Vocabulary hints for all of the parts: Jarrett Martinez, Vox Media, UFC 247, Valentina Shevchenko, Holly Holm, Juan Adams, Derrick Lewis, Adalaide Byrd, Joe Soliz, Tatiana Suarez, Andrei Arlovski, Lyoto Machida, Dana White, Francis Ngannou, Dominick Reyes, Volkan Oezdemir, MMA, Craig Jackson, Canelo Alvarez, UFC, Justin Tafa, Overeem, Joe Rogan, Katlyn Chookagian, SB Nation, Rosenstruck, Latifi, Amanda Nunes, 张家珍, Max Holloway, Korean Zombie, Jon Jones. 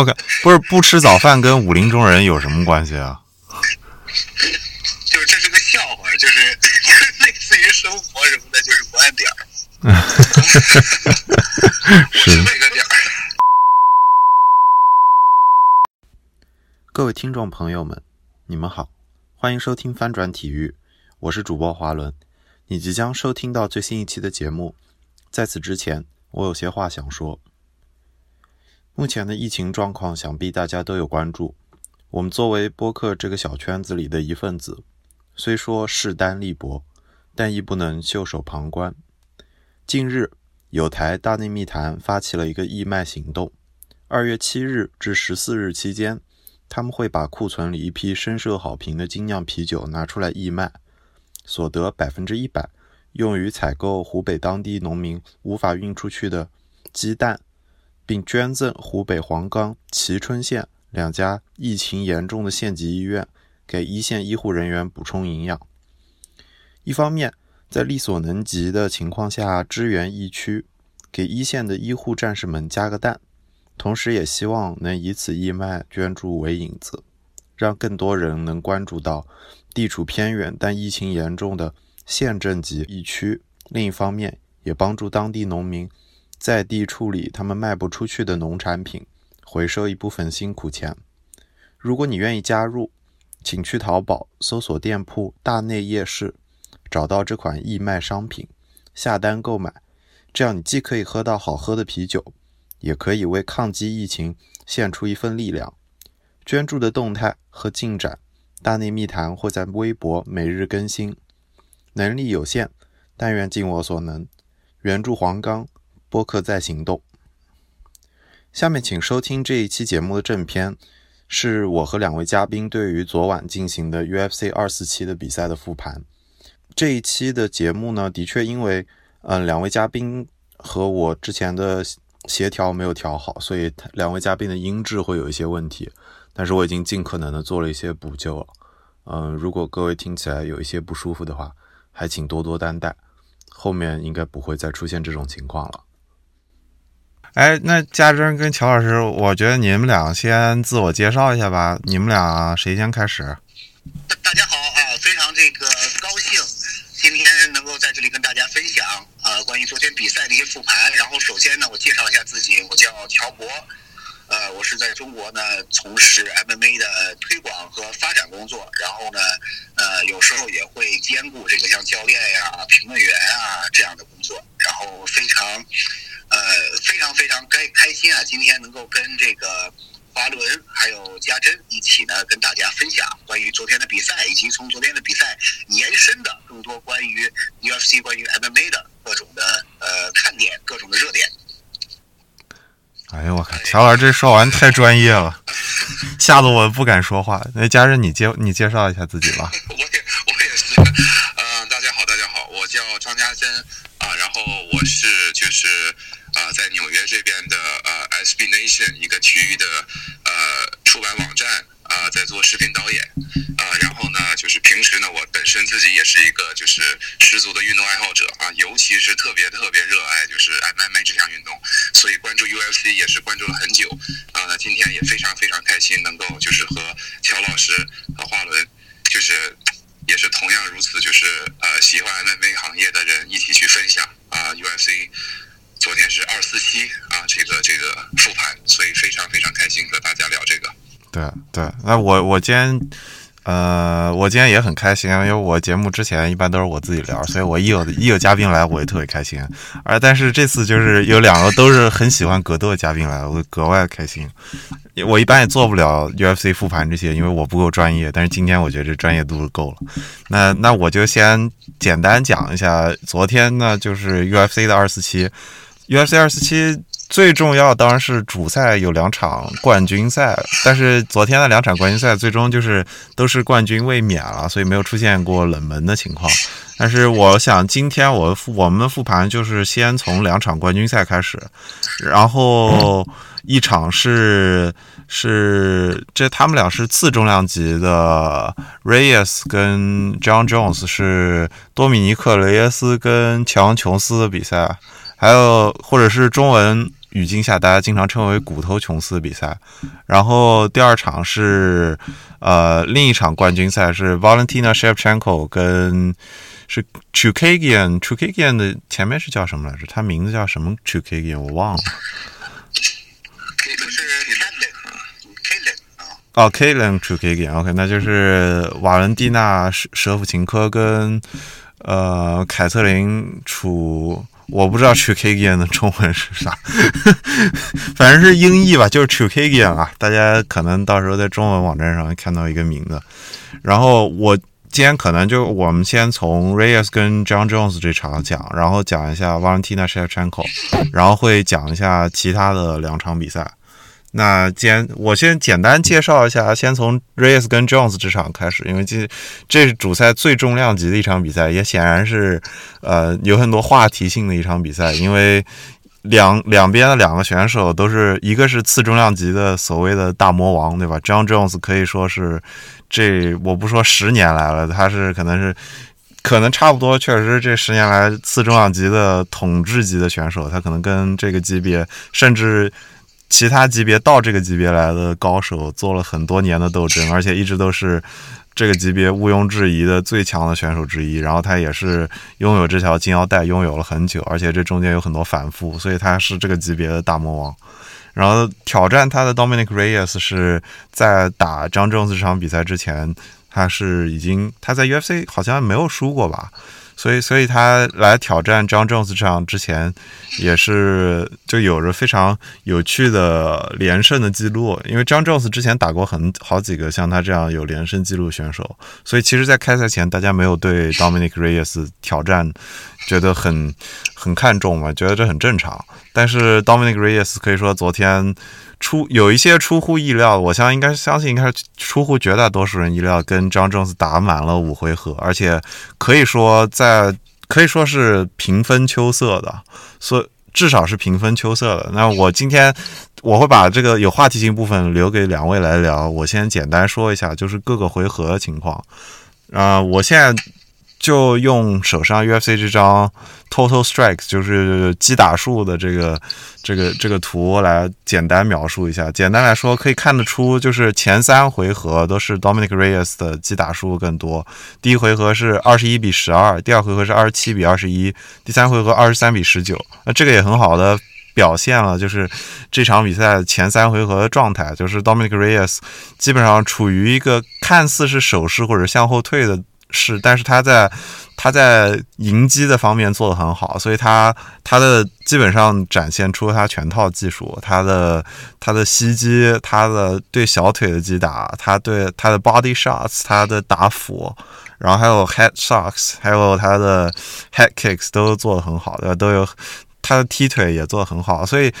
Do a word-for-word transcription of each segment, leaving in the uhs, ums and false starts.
OK， 不是不吃早饭跟武林中人有什么关系啊？就是这是个笑话，就是类似于生活什么的，就是不按点儿。我是那个点儿。各位听众朋友们，你们好，欢迎收听翻转体育，我是主播华伦。你即将收听到最新一期的节目，在此之前，我有些话想说。目前的疫情状况想必大家都有关注，我们作为播客这个小圈子里的一份子，虽说势单力薄，但亦不能袖手旁观。近日有台大内密谈发起了一个义卖行动，二月七日至十四日期间，他们会把库存里一批深受好评的精酿啤酒拿出来义卖，所得 百分之百 用于采购湖北当地农民无法运出去的鸡蛋，并捐赠湖北黄冈、蕲春县两家疫情严重的县级医院，给一线医护人员补充营养。一方面，在力所能及的情况下支援疫区，给一线的医护战士们加个蛋，同时也希望能以此义卖捐助为引子，让更多人能关注到地处偏远但疫情严重的县镇级疫区。另一方面，也帮助当地农民在地处理他们卖不出去的农产品，回收一部分辛苦钱。如果你愿意加入，请去淘宝搜索店铺大内夜市，找到这款义卖商品，下单购买，这样你既可以喝到好喝的啤酒，也可以为抗击疫情献出一份力量。捐助的动态和进展，大内密谈会在微博每日更新。能力有限，但愿尽我所能。援助黄冈，播客在行动。下面请收听这一期节目的正片，是我和两位嘉宾对于昨晚进行的 U F C 二四七的比赛的复盘。这一期的节目呢，的确因为嗯、呃、两位嘉宾和我之前的协调没有调好，所以两位嘉宾的音质会有一些问题，但是我已经尽可能的做了一些补救了。嗯、呃、如果各位听起来有一些不舒服的话，还请多多担待，后面应该不会再出现这种情况了。哎，那家珍跟乔老师，我觉得你们俩先自我介绍一下吧。你们俩谁先开始？大家好啊，非常这个高兴，今天能够在这里跟大家分享呃关于昨天比赛的一些复盘。然后首先呢，我介绍一下自己，我叫乔博，呃，我是在中国呢从事 M M A 的推广和发展工作，然后呢，呃，有时候也会兼顾这个像教练呀、评论员啊这样的工作，然后非常。呃，非常非常开开心啊！今天能够跟这个华伦还有家珍一起呢，跟大家分享关于昨天的比赛，以及从昨天的比赛延伸的更多关于 U F C、关于 M M A 的各种的呃看点、各种的热点。哎呦我靠，乔老师这说完太专业了，吓得我不敢说话。那家珍，你介你介绍一下自己吧。我也我也是，嗯、呃，大家好，大家好，我叫张家珍啊，然后我是就是。啊、呃，在纽约这边的呃 S B Nation 一个体育的呃出版网站啊、呃，在做视频导演啊、呃，然后呢，就是平时呢，我本身自己也是一个就是十足的运动爱好者啊，尤其是特别特别热爱就是 M M A 这项运动，所以关注 U F C 也是关注了很久啊。那今天也非常非常开心，能够就是和乔老师和华伦就是。也是同样如此，就是呃，喜欢 M M A 行业的人一起去分享啊、呃、U F C 昨天是二四七啊，这个这个复盘，所以非常非常开心和大家聊这个。对对，那我我今天呃，我今天也很开心，因为我节目之前一般都是我自己聊，所以我一有一有嘉宾来，我也特别开心。而但是这次就是有两个都是很喜欢格斗的嘉宾来，我格外开心。我一般也做不了 U F C 复盘这些，因为我不够专业，但是今天我觉得这专业度够了。那那我就先简单讲一下昨天呢，就是 U F C 的二四七 U F C 二四七最重要当然是主赛有两场冠军赛，但是昨天的两场冠军赛最终就是都是冠军卫冕了，所以没有出现过冷门的情况。但是我想今天我我们复盘就是先从两场冠军赛开始，然后一场是是这他们俩是次重量级的 Reyes 跟 Jon Jones， 是多米尼克·雷耶斯跟乔恩·琼斯的比赛，还有或者是中文语境下大家经常称为骨头琼斯比赛。然后第二场是呃另一场冠军赛，是 Valentina Shevchenko 跟是 Chookagian Chookagian 的前面是叫什么来着，他名字叫什么 Chookagian 我忘了。哦 Katlyn Chookagian OK， 那就是瓦伦蒂娜舍甫琴科跟呃凯特琳楚，我不知道 Chookagian 的中文是啥反正是音译吧，就是 Chookagian 啊，大家可能到时候在中文网站上看到一个名字。然后我今天可能就我们先从 Reyes 跟 Jon Jones 这场讲，然后讲一下 Valentina Shevchenko， 然后会讲一下其他的两场比赛。那既然我先简单介绍一下，先从 Reyes 跟 Jones 这场开始，因为这这是主赛最重量级的一场比赛，也显然是呃有很多话题性的一场比赛，因为两两边的两个选手都是，一个是次重量级的所谓的大魔王，对吧？ Jon Jones 可以说是这我不说十年来了，他是可能是。可能差不多，确实这十年来次重量级的统治级的选手，他可能跟这个级别，甚至其他级别到这个级别来的高手做了很多年的斗争，而且一直都是这个级别毋庸置疑的最强的选手之一。然后他也是拥有这条金腰带拥有了很久，而且这中间有很多反复，所以他是这个级别的大魔王。然后挑战他的 Dominick Reyes 是在打 Jon Jones 这场比赛之前，他是已经他在 U F C 好像没有输过吧，所以所以他来挑战 Jon Jones 这场之前，也是就有着非常有趣的连胜的记录，因为 Jon Jones 之前打过很好几个像他这样有连胜记录的选手，所以其实在开赛前大家没有对 Dominick Reyes 挑战觉得很很看重嘛，觉得这很正常。但是 Dominick Reyes 可以说昨天出有一些出乎意料，我相应该相信应该是出乎绝大多数人意料，跟 Jon Jones 打满了五回合，而且可以说在可以说是平分秋色的，所至少是平分秋色的。那我今天我会把这个有话题性部分留给两位来聊，我先简单说一下就是各个回合的情况。呃，我现在就用手上 U F C 这张 Total Strikes 就是击打数的这个这个这个图来简单描述一下。简单来说可以看得出，就是前三回合都是 Dominick Reyes 的击打数更多。第一回合是二十一比十二，第二回合是二十七比二十一，第三回合二十三比十九。那这个也很好的表现了就是这场比赛前三回合的状态，就是 Dominick Reyes 基本上处于一个看似是守势或者向后退的是，但是他在他在迎击的方面做得很好，所以他他的基本上展现出他全套技术，他的他的膝击，他的对小腿的击打，他对他的 body shots， 他的打斧，然后还有 head shots， 还有他的 head kicks 都做得很好的，都有他的踢腿也做得很好，所以。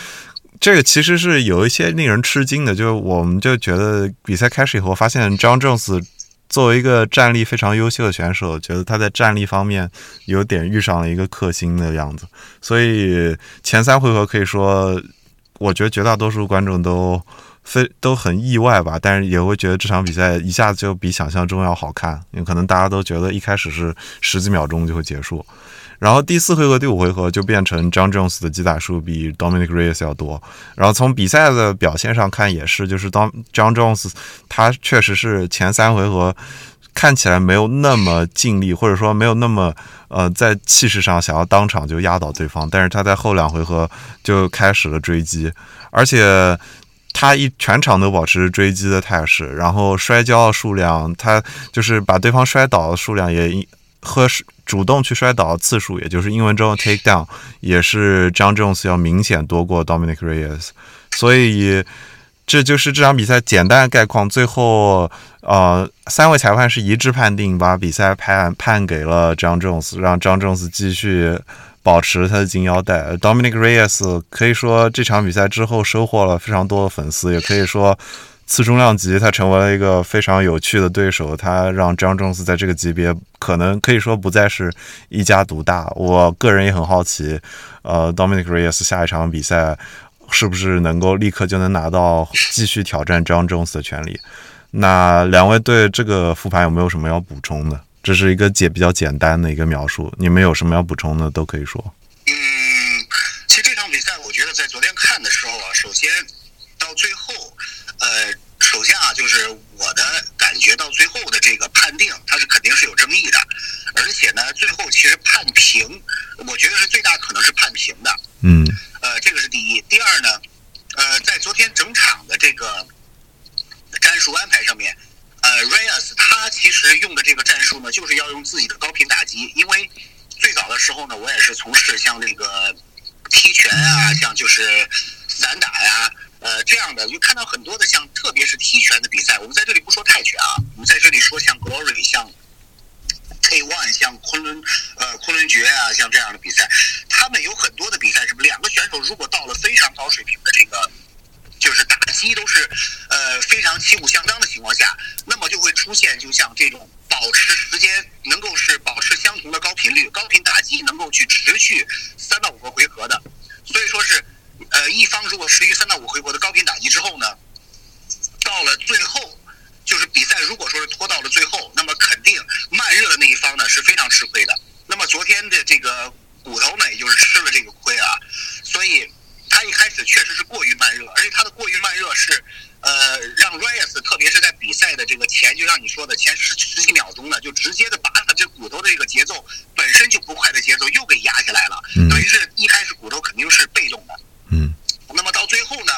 这个其实是有一些令人吃惊的，就我们就觉得比赛开始以后发现 Jon Jones作为一个战力非常优秀的选手，觉得他在战力方面有点遇上了一个克星的样子，所以前三回合可以说，我觉得绝大多数观众都非都很意外吧，但是也会觉得这场比赛一下子就比想象中要好看，因为可能大家都觉得一开始是十几秒钟就会结束。然后第四回合、第五回合就变成 Jon Jones 的击打数比 Dominick Reyes 要多。然后从比赛的表现上看也是，就是 Jon Jones 他确实是前三回合看起来没有那么尽力，或者说没有那么呃在气势上想要当场就压倒对方，但是他在后两回合就开始了追击，而且他一全场都保持追击的态势，然后摔跤的数量，他就是把对方摔倒的数量也和主动去摔倒的次数，也就是英文中的 take down， 也是 Jon Jones 要明显多过 Dominick Reyes， 所以这就是这场比赛简单的概况。最后，呃，三位裁判是一致判定把比赛判判给了 Jon Jones， 让 Jon Jones 继续保持他的金腰带。Dominick Reyes 可以说这场比赛之后收获了非常多的粉丝，也可以说。次重量级他成为了一个非常有趣的对手，他让 Jon Jones 在这个级别可能可以说不再是一家独大。我个人也很好奇呃 Dominick Reyes 下一场比赛是不是能够立刻就能拿到继续挑战 Jon Jones 的权利。那两位对这个复盘有没有什么要补充的？这是一个解比较简单的一个描述，你们有什么要补充的都可以说。嗯，其实这场比赛我觉得在昨天看的判平，我觉得是最大可能是判平的。嗯，呃，这个是第一。第二呢，呃，在昨天整场的这个战术安排上面，呃 ，Reyes 他其实用的这个战术呢，就是要用自己的高频打击。因为最早的时候呢，我也是从事像这个踢拳啊，像就是散打呀、啊，呃，这样的，就看到很多的像特别是踢拳的比赛。我们在这里不说泰拳啊，我们在这里说像 Glory 像。K 一 像昆仑呃昆仑决啊，像这样的比赛，他们有很多的比赛是两个选手如果到了非常高水平的这个就是打击都是呃非常旗鼓相当的情况下，那么就会出现就像这种保持时间能够是保持相同的高频率高频打击能够去持续三到五个回合的。所以说是呃一方如果持续三到五回合的高频打击之后呢，到了最后就是比赛如果说是拖到了最后，那么肯定慢热的那一方呢是非常吃亏的。那么昨天的这个骨头呢，也就是吃了这个亏啊。所以他一开始确实是过于慢热，而且他的过于慢热是呃让 Reyes 特别是在比赛的这个前，就像你说的前十十几秒钟呢，就直接的把他这骨头的这个节奏本身就不快的节奏又给压下来了，等于是一开始骨头肯定是被动的。嗯。那么到最后呢，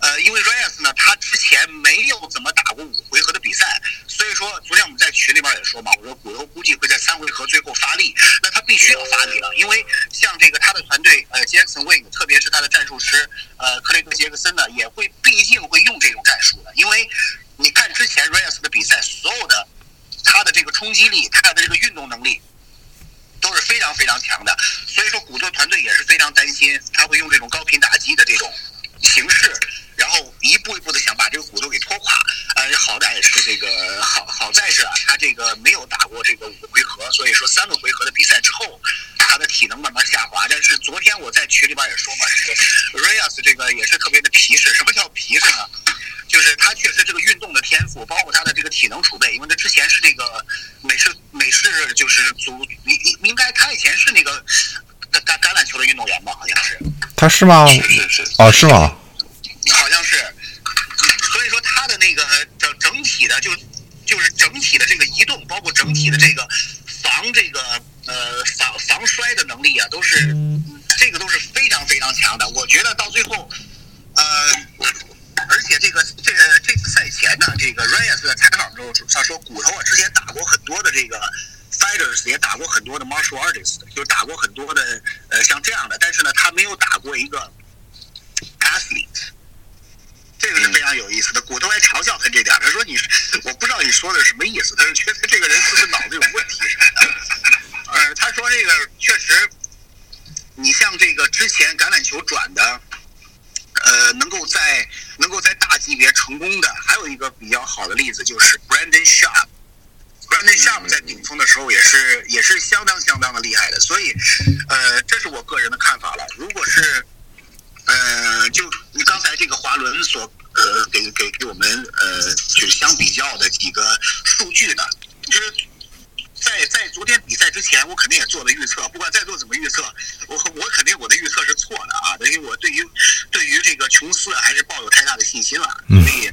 呃，因为 Reyes 呢，他之前没有怎么打过五回合的比赛，所以说昨天我们在群里边也说嘛，我说骨头估计会在三回合最后发力，那他必须要发力了，因为像这个他的团队呃 Jackson Wing， 特别是他的战术师呃克雷格杰克森呢，也会毕竟会用这种战术的，因为你看之前 Reyes 的比赛，所有的他的这个冲击力，他的这个运动能力。都是非常非常强的，所以说骨头团队也是非常担心他会用这种高频打击的这种形式，然后一步一步的想把这个骨头给拖垮。呃，好歹是这个好好在是啊，他这个没有打过这个五个回合，所以说三个回合的比赛之后，他的体能慢慢下滑。但是昨天我在群里边也说嘛，这个 Reyes 这个也是特别的皮实。什么叫皮实呢？就是他确实这个运动的天赋，包括他的这个体能储备，因为他之前是这个美式美式就是足，应该他以前是那个橄橄橄榄球的运动员吧，好像是。他是吗？是是是。哦，是吗？好像是。所以说他的那个整整体的就就是整体的这个移动，包括整体的这个防这个呃防防摔的能力啊，都是这个都是非常非常强的。我觉得到最后，呃。而且这个这个这次赛前呢，这个 Reyes 在采访中他说，骨头啊之前打过很多的这个 fighters， 也打过很多的 martial artists， 就打过很多的呃像这样的，但是呢他没有打过一个 athlete， 这个是非常有意思的。骨头还嘲笑他这点，他说你我不知道你说的是什么意思，他是觉得这个人是不是脑子有问题什么的。呃，他说这个确实，你像这个之前橄榄球转的。呃，能够在能够在大级别成功的，还有一个比较好的例子就是 Brandon Schaub。Brandon Schaub 在顶峰的时候也是也是相当相当的厉害的，所以，呃，这是我个人的看法了。如果是，呃，就你刚才这个华伦所呃给给给我们呃就是相比较的几个数据呢，就是。在在昨天比赛之前，我肯定也做了预测，不管再做怎么预测，我我肯定我的预测是错的啊！因为我对于对于这个琼斯还是抱有太大的信心了，所以，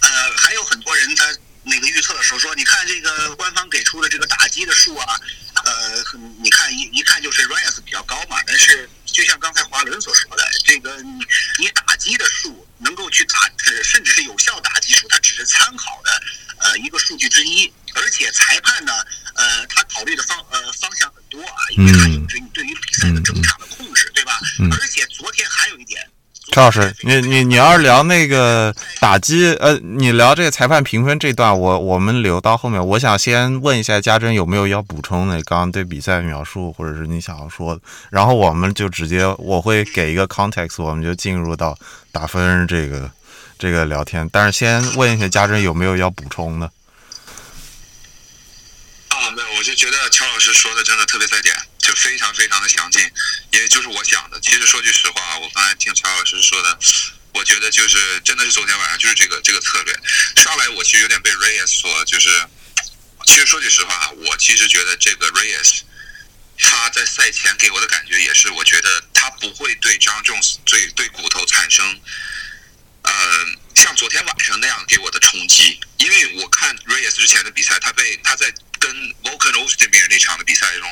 呃，还有很多人他那个预测的时候说，你看这个官方给出的这个打击的数啊，呃，你看一一看就是 Reyes 比较高嘛，但是就像刚才华伦所说的，这个你你打击的数能够去打，甚至是有效打击数，它只是参考的呃一个数据之一。而且裁判呢，呃，他考虑的方呃方向很多啊，因为他有着你对于比赛的整场的控制，对吧？嗯、而且昨天还有一点，陈老师，你你你要是聊那个打击，呃，你聊这个裁判评分这段，我我们留到后面。我想先问一下家珍有没有要补充的，刚刚对比赛描述或者是你想要说的，然后我们就直接我会给一个 context， 我们就进入到打分这个这个聊天。但是先问一下家珍有没有要补充的。啊，没有，我就觉得乔老师说的真的特别在点，就非常非常的详尽，也就是我想的。其实说句实话，我刚才听乔老师说的，我觉得就是真的是昨天晚上就是这个这个策略上来，我其实有点被 Reyes 所就是，其实说句实话，我其实觉得这个 Reyes 他在赛前给我的感觉也是，我觉得他不会对 Jon Jones 对对骨头产生，呃。像昨天晚上那样给我的冲击，因为我看 Reyes 之前的比赛，他被他在跟 Volkan Oezdemir 那场的比赛中，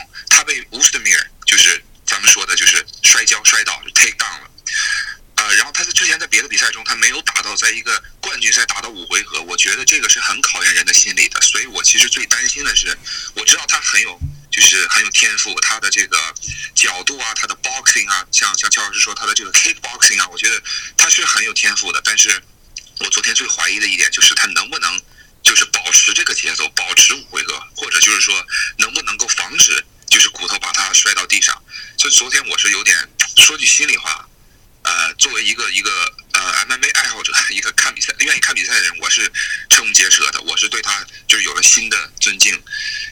打到在一个冠军赛打到五回合，我觉得这个是很考验人的心理的。所以我其实最担心的是，我知道他很有就是很有天赋，他的这个角度啊，他的 boxing 啊，像像乔老师说他的这个 kickboxing 啊，我觉得他是很有天赋的。但是我昨天最怀疑的一点就是他能不能就是保持这个节奏，保持五回合，或者就是说能不能够防止就是骨头把他摔到地上。所以昨天我是有点说句心里话，呃，作为一个一个呃 M M A 爱好者，一个看比赛愿意看比赛的人，我是瞠目结舌的，我是对他就是有了新的尊敬。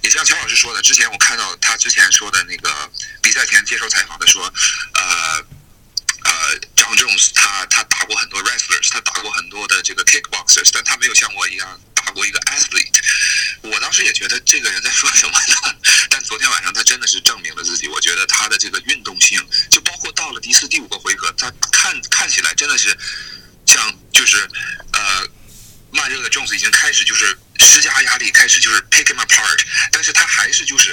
也像乔老师说的，之前我看到他之前说的那个比赛前接受采访的说，呃呃 ，Jon Jones 他他打过很多 wrestlers， 他打过很多的这个 kickboxers， 但他没有像我一样打过一个 athlete。我当时也觉得这个人在说什么呢？但昨天晚上他真的是证明了自己。我觉得他的这个运动性，就包括到了第四、第五个回合，他看看起来真的是像就是呃慢热的 Jones 已经开始就是施加压力，开始就是 pick him apart， 但是他还是就是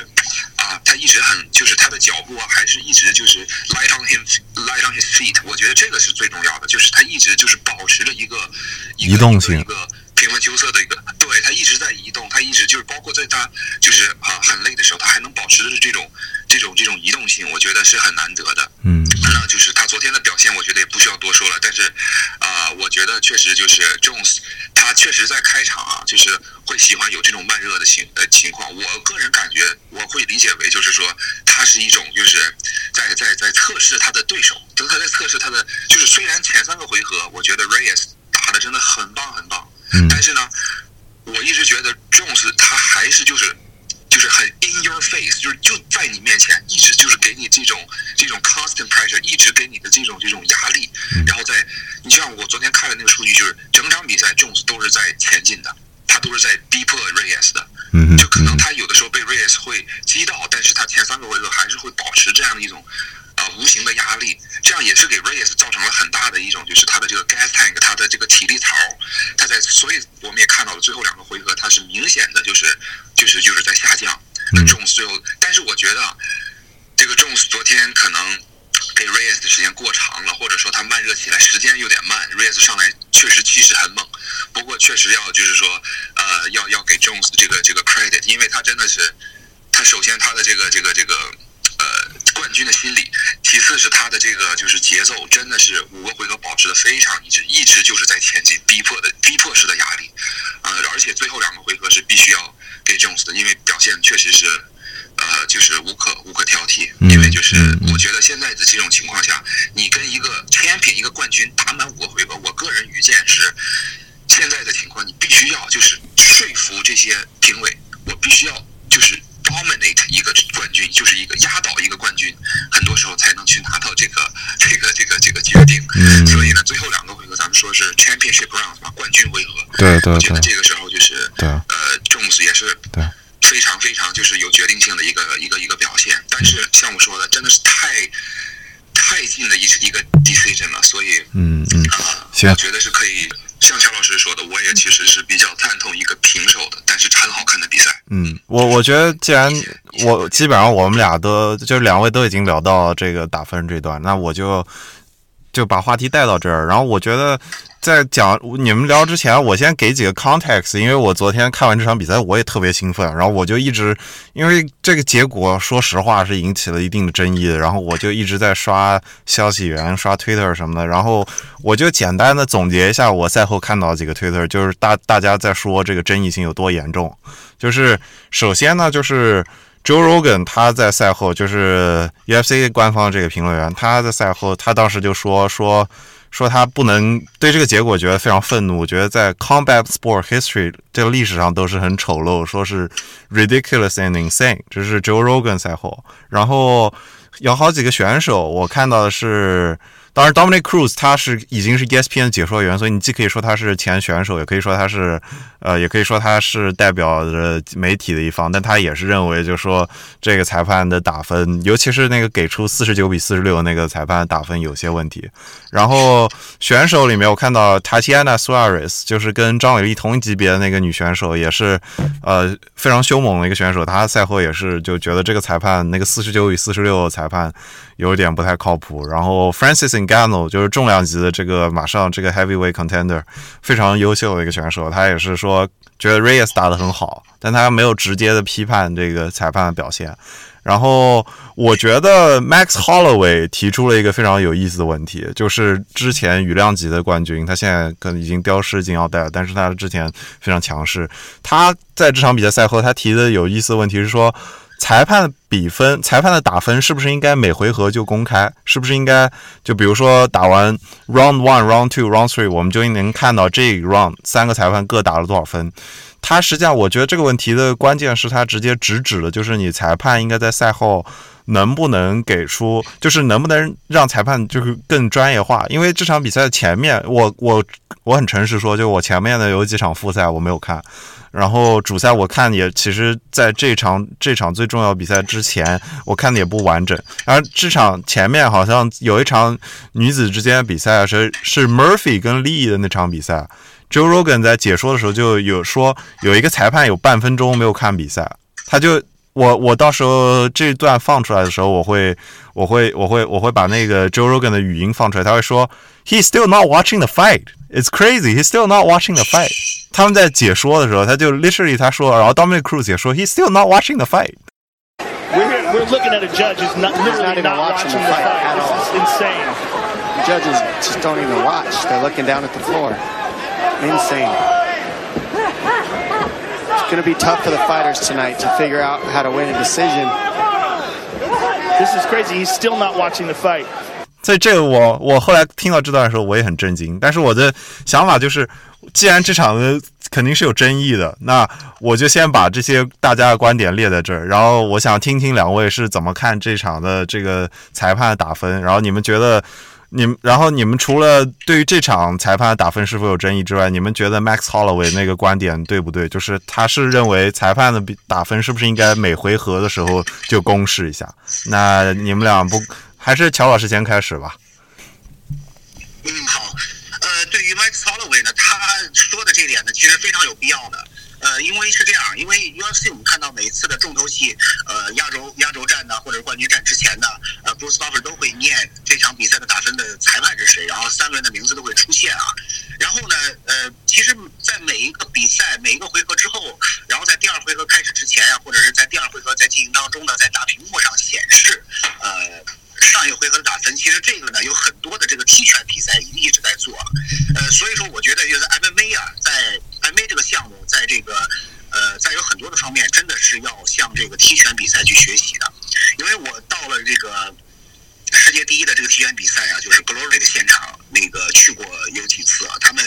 啊，他一直很就是他的脚步啊，还是一直就是 light on him light on his feet。我觉得这个是最重要的，就是他一直就是保持了一个移动性一个平稳秋色的一个，对，他一直在移动，他一直就是包括在他就是啊很累的时候，他还能保持着这种这种这种移动性，我觉得是很难得的。嗯，那就是他昨天的表现，我觉得也不需要多说了。但是啊、呃，我觉得确实就是 Jones， 他确实在开场啊，就是会喜欢有这种慢热的情呃情况。我个人感觉，我会理解为就是说，他是一种就是在在在测试他的对手，他在测试他的就是虽然前三个回合，我觉得 Reyes 打的真的很棒很棒。但是呢，我一直觉得 Jones 他还是就是就是很 in your face， 就是就在你面前，一直就是给你这种这种 constant pressure， 一直给你的这种这种压力。然后在你像我昨天看的那个数据，就是整场比赛 Jones 都是在前进的，他都是在逼迫 Reyes 的。就可能他有的时候被 Reyes 会击倒，但是他前三个回合还是会保持这样的一种啊、呃、无形的压力。这样也是给 Reyes 造成了很大的一种，就是他的这个 gas tank， 他的这个体力槽，他在，所以我们也看到了最后两个回合，他是明显的就是就是就是在下降。那 Jones 最后，但是我觉得这个 Jones 昨天可能给 Reyes 的时间过长了，或者说他慢热起来时间有点慢。Reyes 上来确实气势很猛，不过确实要就是说，呃，要要给 Jones 这个这个 credit， 因为他真的是，他首先他的这个这个这个。呃，冠军的心理，其次是他的这个就是节奏，真的是五个回合保持的非常一致，一直就是在前进，逼迫的逼迫式的压力，呃，而且最后两个回合是必须要给 Jones 的，因为表现确实是，呃，就是无可无可挑剔，因为就是我觉得现在的这种情况下，你跟一个 champion 一个冠军打满五个回合，我个人愚见是，现在的情况你必须要就是说服这些评委，我必须要就是。dominate 一个冠军，就是一个压倒一个冠军，很多时候才能去拿到这个这个这个这个决定。嗯，所以呢，最后两个回合咱们说是 championship round 嘛，冠军回合。对对对。我觉得这个时候就是，对呃 ，Jones 也是非常非常就是有决定性的一个一个一个表现。但是像我说的，真的是太太近的一一个 decision 了，所以嗯嗯啊、呃，我觉得是可以。像乔老师说的，我也其实是比较赞同一个平手的，但是很好看的比赛。嗯，我我觉得既然我基本上我们俩都就是两位都已经聊到这个打分这段，那我就就把话题带到这儿。然后我觉得在讲你们聊之前，我先给几个 context， 因为我昨天看完这场比赛，我也特别兴奋，然后我就一直因为这个结果，说实话是引起了一定的争议的，然后我就一直在刷消息源、刷 Twitter 什么的，然后。我就简单的总结一下，我赛后看到几个推特，就是大大家在说这个争议性有多严重。就是首先呢，就是 Joe Rogan 他在赛后，就是 U F C 官方这个评论员，他在赛后，他当时就说说说他不能对这个结果觉得非常愤怒，我觉得在 combat sport history 这个历史上都是很丑陋，说是 ridiculous and insane， 这是 Joe Rogan 赛后。然后有好几个选手，我看到的是。当然 Dominick Cruz 他是已经是 E S P N 的解说员，所以你既可以说他是前选手，也可以说他是呃也可以说他是代表着媒体的一方，但他也是认为就是说这个裁判的打分，尤其是那个给出四十九比四十六那个裁判打分有些问题。然后选手里面我看到 Tatiana Suarez， 就是跟张伟丽同一级别的那个女选手，也是呃非常凶猛的一个选手，她赛后也是就觉得这个裁判那个四十九比四十六裁判有点不太靠谱。然后 Francis Ngannou 就是重量级的这个马上这个 heavyweight contender 非常优秀的一个选手，他也是说觉得 Reyes 打得很好，但他没有直接的批判这个裁判的表现。然后我觉得 Max Holloway 提出了一个非常有意思的问题，就是之前羽量级的冠军，他现在可能已经丢失金腰带了，但是他之前非常强势。他在这场比赛后，他提的有意思的问题是说，裁判比分、裁判的打分是不是应该每回合就公开？是不是应该就比如说打完 round one、round two、round three， 我们就能看到这一 round 三个裁判各打了多少分？他实际上，我觉得这个问题的关键是他直接直指的就是你裁判应该在赛后能不能给出，就是能不能让裁判就是更专业化？因为这场比赛前面，我我我很诚实说，就我前面的有几场复赛我没有看。然后主赛我看也，其实在这场这场最重要比赛之前，我看的也不完整。而这场前面好像有一场女子之间的比赛是是 Murphy 跟 Lee 的那场比赛 ，Joe Rogan 在解说的时候就有说有一个裁判有半分钟没有看比赛，他就我我到时候这段放出来的时候，我会我会我会我会把那个 Joe Rogan 的语音放出来，他会说 He's still not watching the fight, it's crazy, he's still not watching the fight。他们在解说的时候，他就 literally 他说，然后 Dominick Cruz 也说 ，He's still not watching the fight。 We're we're looking at a judge who's not literally not watching the fight at all. It's insane. The judges just don't even watch. They're looking down at the floor. Insane. It's going to be tough for the fighters tonight to figure out how to win a decision. This is crazy. He's still not watching the fight.所以这个我我后来听到这段的时候我也很震惊，但是我的想法就是既然这场肯定是有争议的，那我就先把这些大家的观点列在这儿，然后我想听听两位是怎么看这场的这个裁判的打分，然后你们觉得你们然后你们除了对于这场裁判的打分是否有争议之外，你们觉得 Max Holloway 那个观点对不对，就是他是认为裁判的打分是不是应该每回合的时候就公示一下，那你们俩不还是乔老师先开始吧。嗯，好，呃，对于 Max Holloway 呢，他说的这点呢，其实非常有必要的。呃，因为是这样，因为 U F C 我们看到每一次的重头戏，呃，压轴压轴战呢，或者是冠军战之前呢，呃 ，Bruce Buffer 都会念这场比赛的打分的裁判是谁，然后三个人的名字都会出现啊。然后呢，呃，其实，在每一个比赛每一个回合之后，然后在第二回合开始之前呀、啊，或者是在第二回合在进行当中呢，在大屏幕上显示，呃。上一回合的打分，其实这个呢有很多的这个踢拳比赛一直在做，呃，所以说我觉得就是 M M A 啊，在 M M A 这个项目，在这个呃，在有很多的方面，真的是要向这个踢拳比赛去学习的，因为我到了这个世界第一的这个踢拳比赛啊，就是 Glory 的现场那个去过有几次啊，他们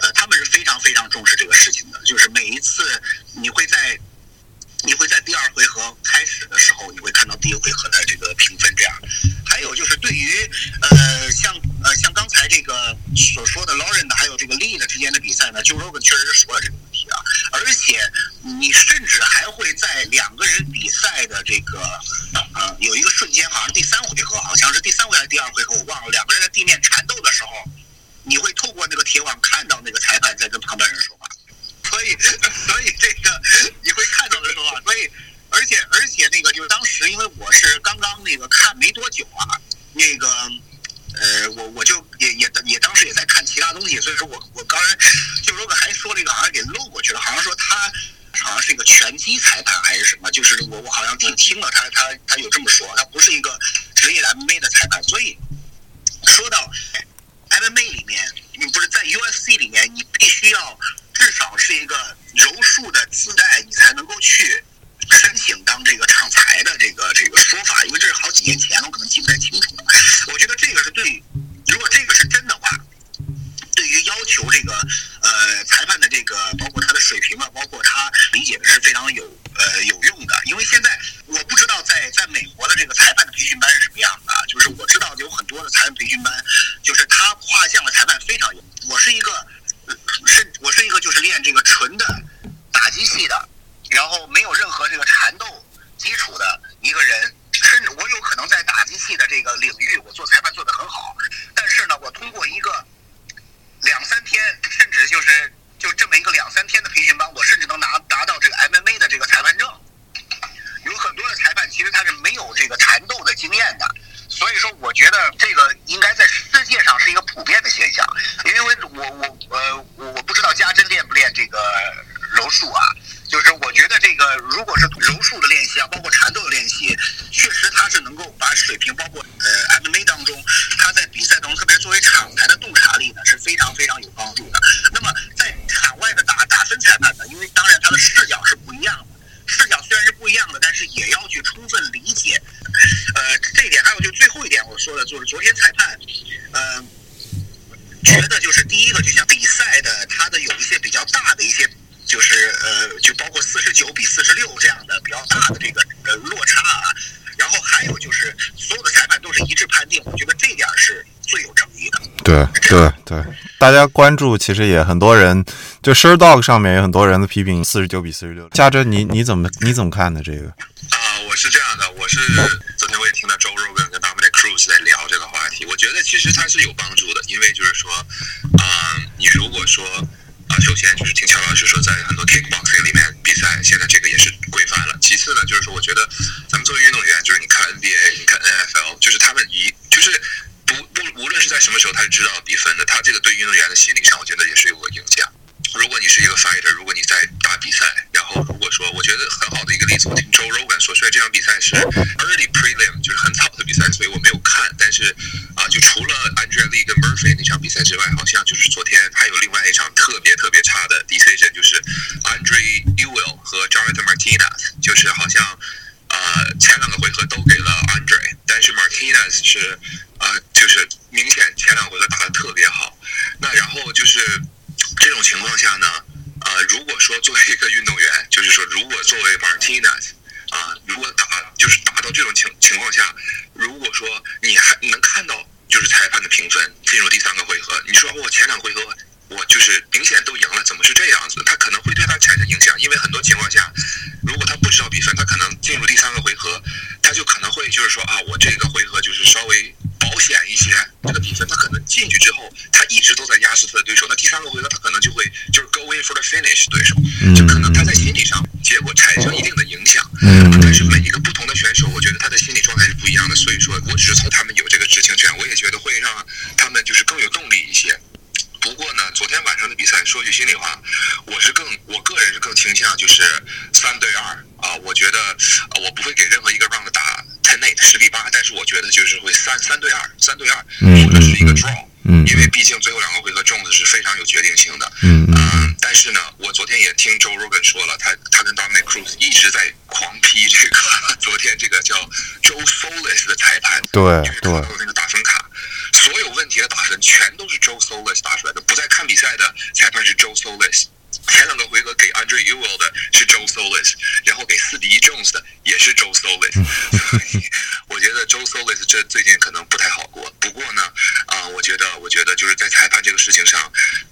呃他们是非常非常重视这个事情的，就是每一次你会在。你会在第二回合开始的时候，你会看到第一回合的这个评分这样。还有就是对于呃像呃像刚才这个所说的 Lauren 的还有这个 Lee 的之间的比赛呢 ，Joe Rogan 确实是说了这个问题啊。而且你甚至还会在两个人比赛的这个呃有一个瞬间，好像第三回合，好像是第三回合还是第二回合，我忘了。两个人在地面缠斗的时候，你会透过那个铁网看到那个裁判在跟旁边人说话。所以，所以这个你会看到的时候啊，所以，而且而且那个就是当时，因为我是刚刚那个看没多久啊，那个呃，我我就也也也当时也在看其他东西，所以说我我刚才就说还说了一个好像给漏过去了，好像说他好像是一个拳击裁判还是什么，就是我我好像听听了他他他有这么说，他不是一个职业 M M A 的裁判，所以说到 M M A 里面，你不是在 U F C 里面，你必须要。至少是一个柔术的子代，你才能够去申请当这个场裁的这个这个说法，因为这是好几年前了，我可能记不太清楚了。我觉得这个是对，如果这个是真的话，对于要求这个呃裁判的这个，包括他的水平啊，包括他理解的是非常有呃有用的。因为现在我不知道在在美国的这个裁判的培训班是什么样的，就是我知道有很多的裁判培训班，就是他跨项的裁判非常有。我是一个。是我是一个就是练这个纯的打击系的，然后没有任何这个缠斗基础的一个人，甚至我有可能在打击系的这个领域我做裁判做得很好，但是呢我通过一个两三天甚至就是就这么一个两三天的培训班，我甚至能拿拿到这个 M M A 的这个裁判证。有很多的裁判其实他是没有这个缠斗的经验的，所以我觉得这个应该在世界上是一个普遍的现象，因为我我呃我不知道家珍练不练这个柔术啊，就是我觉得这个如果是柔术的练习啊，包括缠斗的练习，确实它是能够把水平，包括呃 M M A 当中，它在比赛当中，特别作为场台的洞察力呢，是非常非常有帮助的。那么在场外的打打分裁判呢，因为当然他的视角是不一样的，视角虽然是不一样的，但是也要去充分理解。呃，这一点，还有就最后一点我说的就是昨天裁判，呃，觉得就是第一个，就像比赛的它的有一些比较大的一些。就是呃，就包括四十九比四十六这样的比较大的这个呃落差啊，然后还有就是所有的裁判都是一致判定，我觉得这点是最有争议的。对对对，大家关注其实也很多人，就 Sherdog 上面有很多人的批评四十九比四十六。嘉珍，你你怎么你怎么看的这个？啊、呃，我是这样的，我是昨天我也听到 Joe Rogan 跟 Dominick Cruz 在聊这个话题，我觉得其实它是有帮助的，因为就是说，啊、呃，你如果说。啊，首先就是听乔老师说，在很多 kickboxing 里面比赛，现在这个也是规范了。其次呢，就是说，我觉得咱们作为运动员，就是你看 N B A， 你看 N F L， 就是他们一就是不不无论是在什么时候，他是知道比分的。他这个对运动员的心理上，我觉得也是有个影响。如果你是一个 fighter， 如果你在打比赛，然后如果说，我觉得很好的一个例子，我听 Joe Rogan 说，虽然这场比赛是 early prelim， 就是很早的比赛，所以我没有看。但是啊、呃，就除了 Andrei Lee 跟 Murphy 那场比赛之外，好像就是昨天还有另外一场特别特别差的 decision， 就是 Andrei Ewell 和 Jarrett Martinez， 就是好像呃前两个回合都给了 Andrei， 但是 Martinez 是呃就是明显前两回合打得特别好。那然后就是。这种情况下呢，呃，如果说作为一个运动员，就是说，如果作为 Martinez 啊、呃，如果打就是打到这种情情况下，如果说你还能看到就是裁判的评分进入第三个回合，你说我前两回合我就是明显都赢了，怎么是这样子？他可能会对他产生影响，因为很多情况下，如果他不知道比分，他可能进入第三个回合，他就可能会就是说啊，我这个回合就是稍微。保险一些，这个比分他可能进去之后，他一直都在压制他的对手。那第三个回合他可能就会就是 go in for the finish 对手，就可能他在心理上结果产生一定的影响。嗯，但是每一个不同的选手，我觉得他的心理状态是不一样的。所以说我只是从他们有这个知情权，我也觉得会让他们就是更有动力一些。不过呢，昨天晚上的比赛，说句心里话，我是更我个人是更倾向就是三对二啊，我觉得、啊、我不会给任何一个 round 打。十比八，但是我觉得就是会三三对二，三对二，或者是一个 draw， 因为毕竟最后两个回合种子是非常有决定性的。嗯、呃、但是呢，我昨天也听 Joe Rogan 说了，他他跟 Dominick Cruz 一直在狂批这个昨天这个叫 Joe Soliz 的裁判，对对，那个打分卡，所有问题的打分全都是 Joe Soliz 打出来的，不再看比赛的裁判是 Joe Soliz。前两个回合给 Andrei Ewell 的是 Joe Soliz， 然后给四比一 Jones 的也是 Joe Soliz， 所以我觉得 Joe Soliz 这最近可能不太好过。不过呢，啊、呃，我觉得，我觉得就是在裁判这个事情上，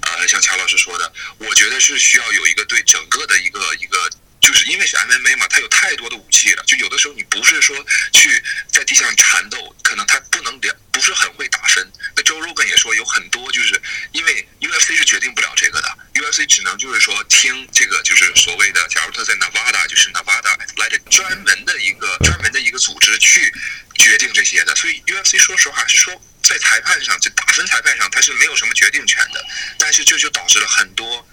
呃，像乔老师说的，我觉得是需要有一个对整个的一个一个。就是因为是 M M A 嘛，它有太多的武器了。就有的时候你不是说去在地上缠斗，可能他不能了，不是很会打分。那 Joe Rogan 也说有很多，就是因为 U F C 是决定不了这个的 ，U F C 只能就是说听这个就是所谓的，假如他在 Nevada 就是 Nevada Athletic 专门的一个专门的一个组织去决定这些的。所以 U F C 说实话是说。在裁判上，就打分裁判上，他是没有什么决定权的。但是这就导致了很多，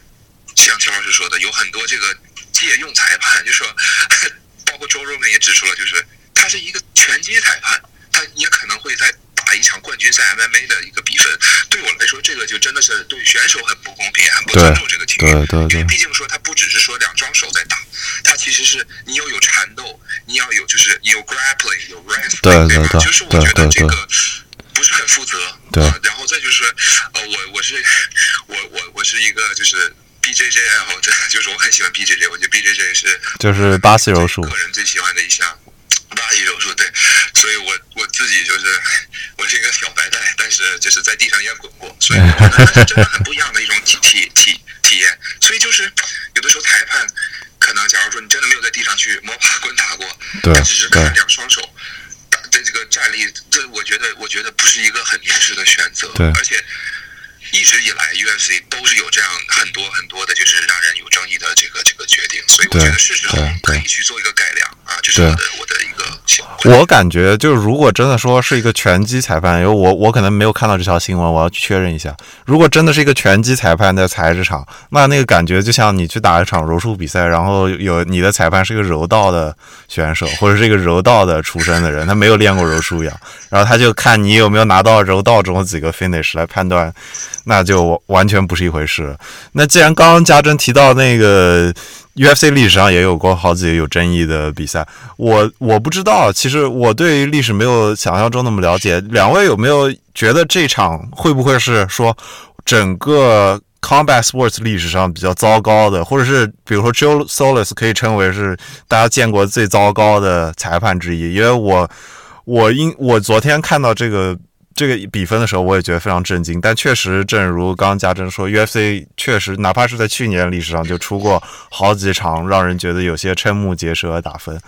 像乔老师说的，有很多这个。借用裁判，就说，包括周 Rogan 也指出了，就是他是一个拳击裁判，他也可能会在打一场冠军赛 M M A 的一个比分。对我来说，这个就真的是对选手很不公平，很不尊重这个体育。对对对对，因为毕竟说他不只是说两双手在打，他其实是你要有缠斗，你要有就是有 grappling， 有 wrestling， 对, 对, 对吧？就是我觉得这个不是很负责。对，啊、然后再就是，呃，我我是我我我是一个就是。B J J 爱好者，就是我很喜欢 B J J， 我觉得 B J J 是就是巴西柔术，个人最喜欢的一项巴西柔术，对，所以我我自己就是我是一个小白带，但是就是在地上也滚过，所以我觉得真的很不一样的一种体体体体验。所以就是有的时候裁判可能，假如说你真的没有在地上去摸爬滚打过，他只是看两双手。对这个站立，这我觉得我觉得不是一个很明智的选择，对，而且。一直以来 U F C 都是有这样很多很多的就是让人有争议的这个这个决定，所以我觉得是时候可以去做一个改良啊，就是我的我的一个小观我感觉就是如果真的说是一个拳击裁判，因为我我可能没有看到这条新闻，我要去确认一下。如果真的是一个拳击裁判在裁这场，那那个感觉就像你去打一场柔术比赛，然后有你的裁判是一个柔道的选手或者是一个柔道的出身的人，他没有练过柔术一样，然后他就看你有没有拿到柔道中几个 finish 来判断，那就完全不是一回事。那既然刚刚家珍提到那个U F C 历史上也有过好几个有争议的比赛，我我不知道，其实我对于历史没有想象中那么了解。两位有没有觉得这场会不会是说整个 combat sports 历史上比较糟糕的，或者是比如说 Joe Soliz 可以称为是大家见过最糟糕的裁判之一？因为我我因我昨天看到这个这个比分的时候，我也觉得非常震惊。但确实，正如刚刚家珍说 ，U F C 确实，哪怕是在去年历史上就出过好几场让人觉得有些瞠目结舌的打分。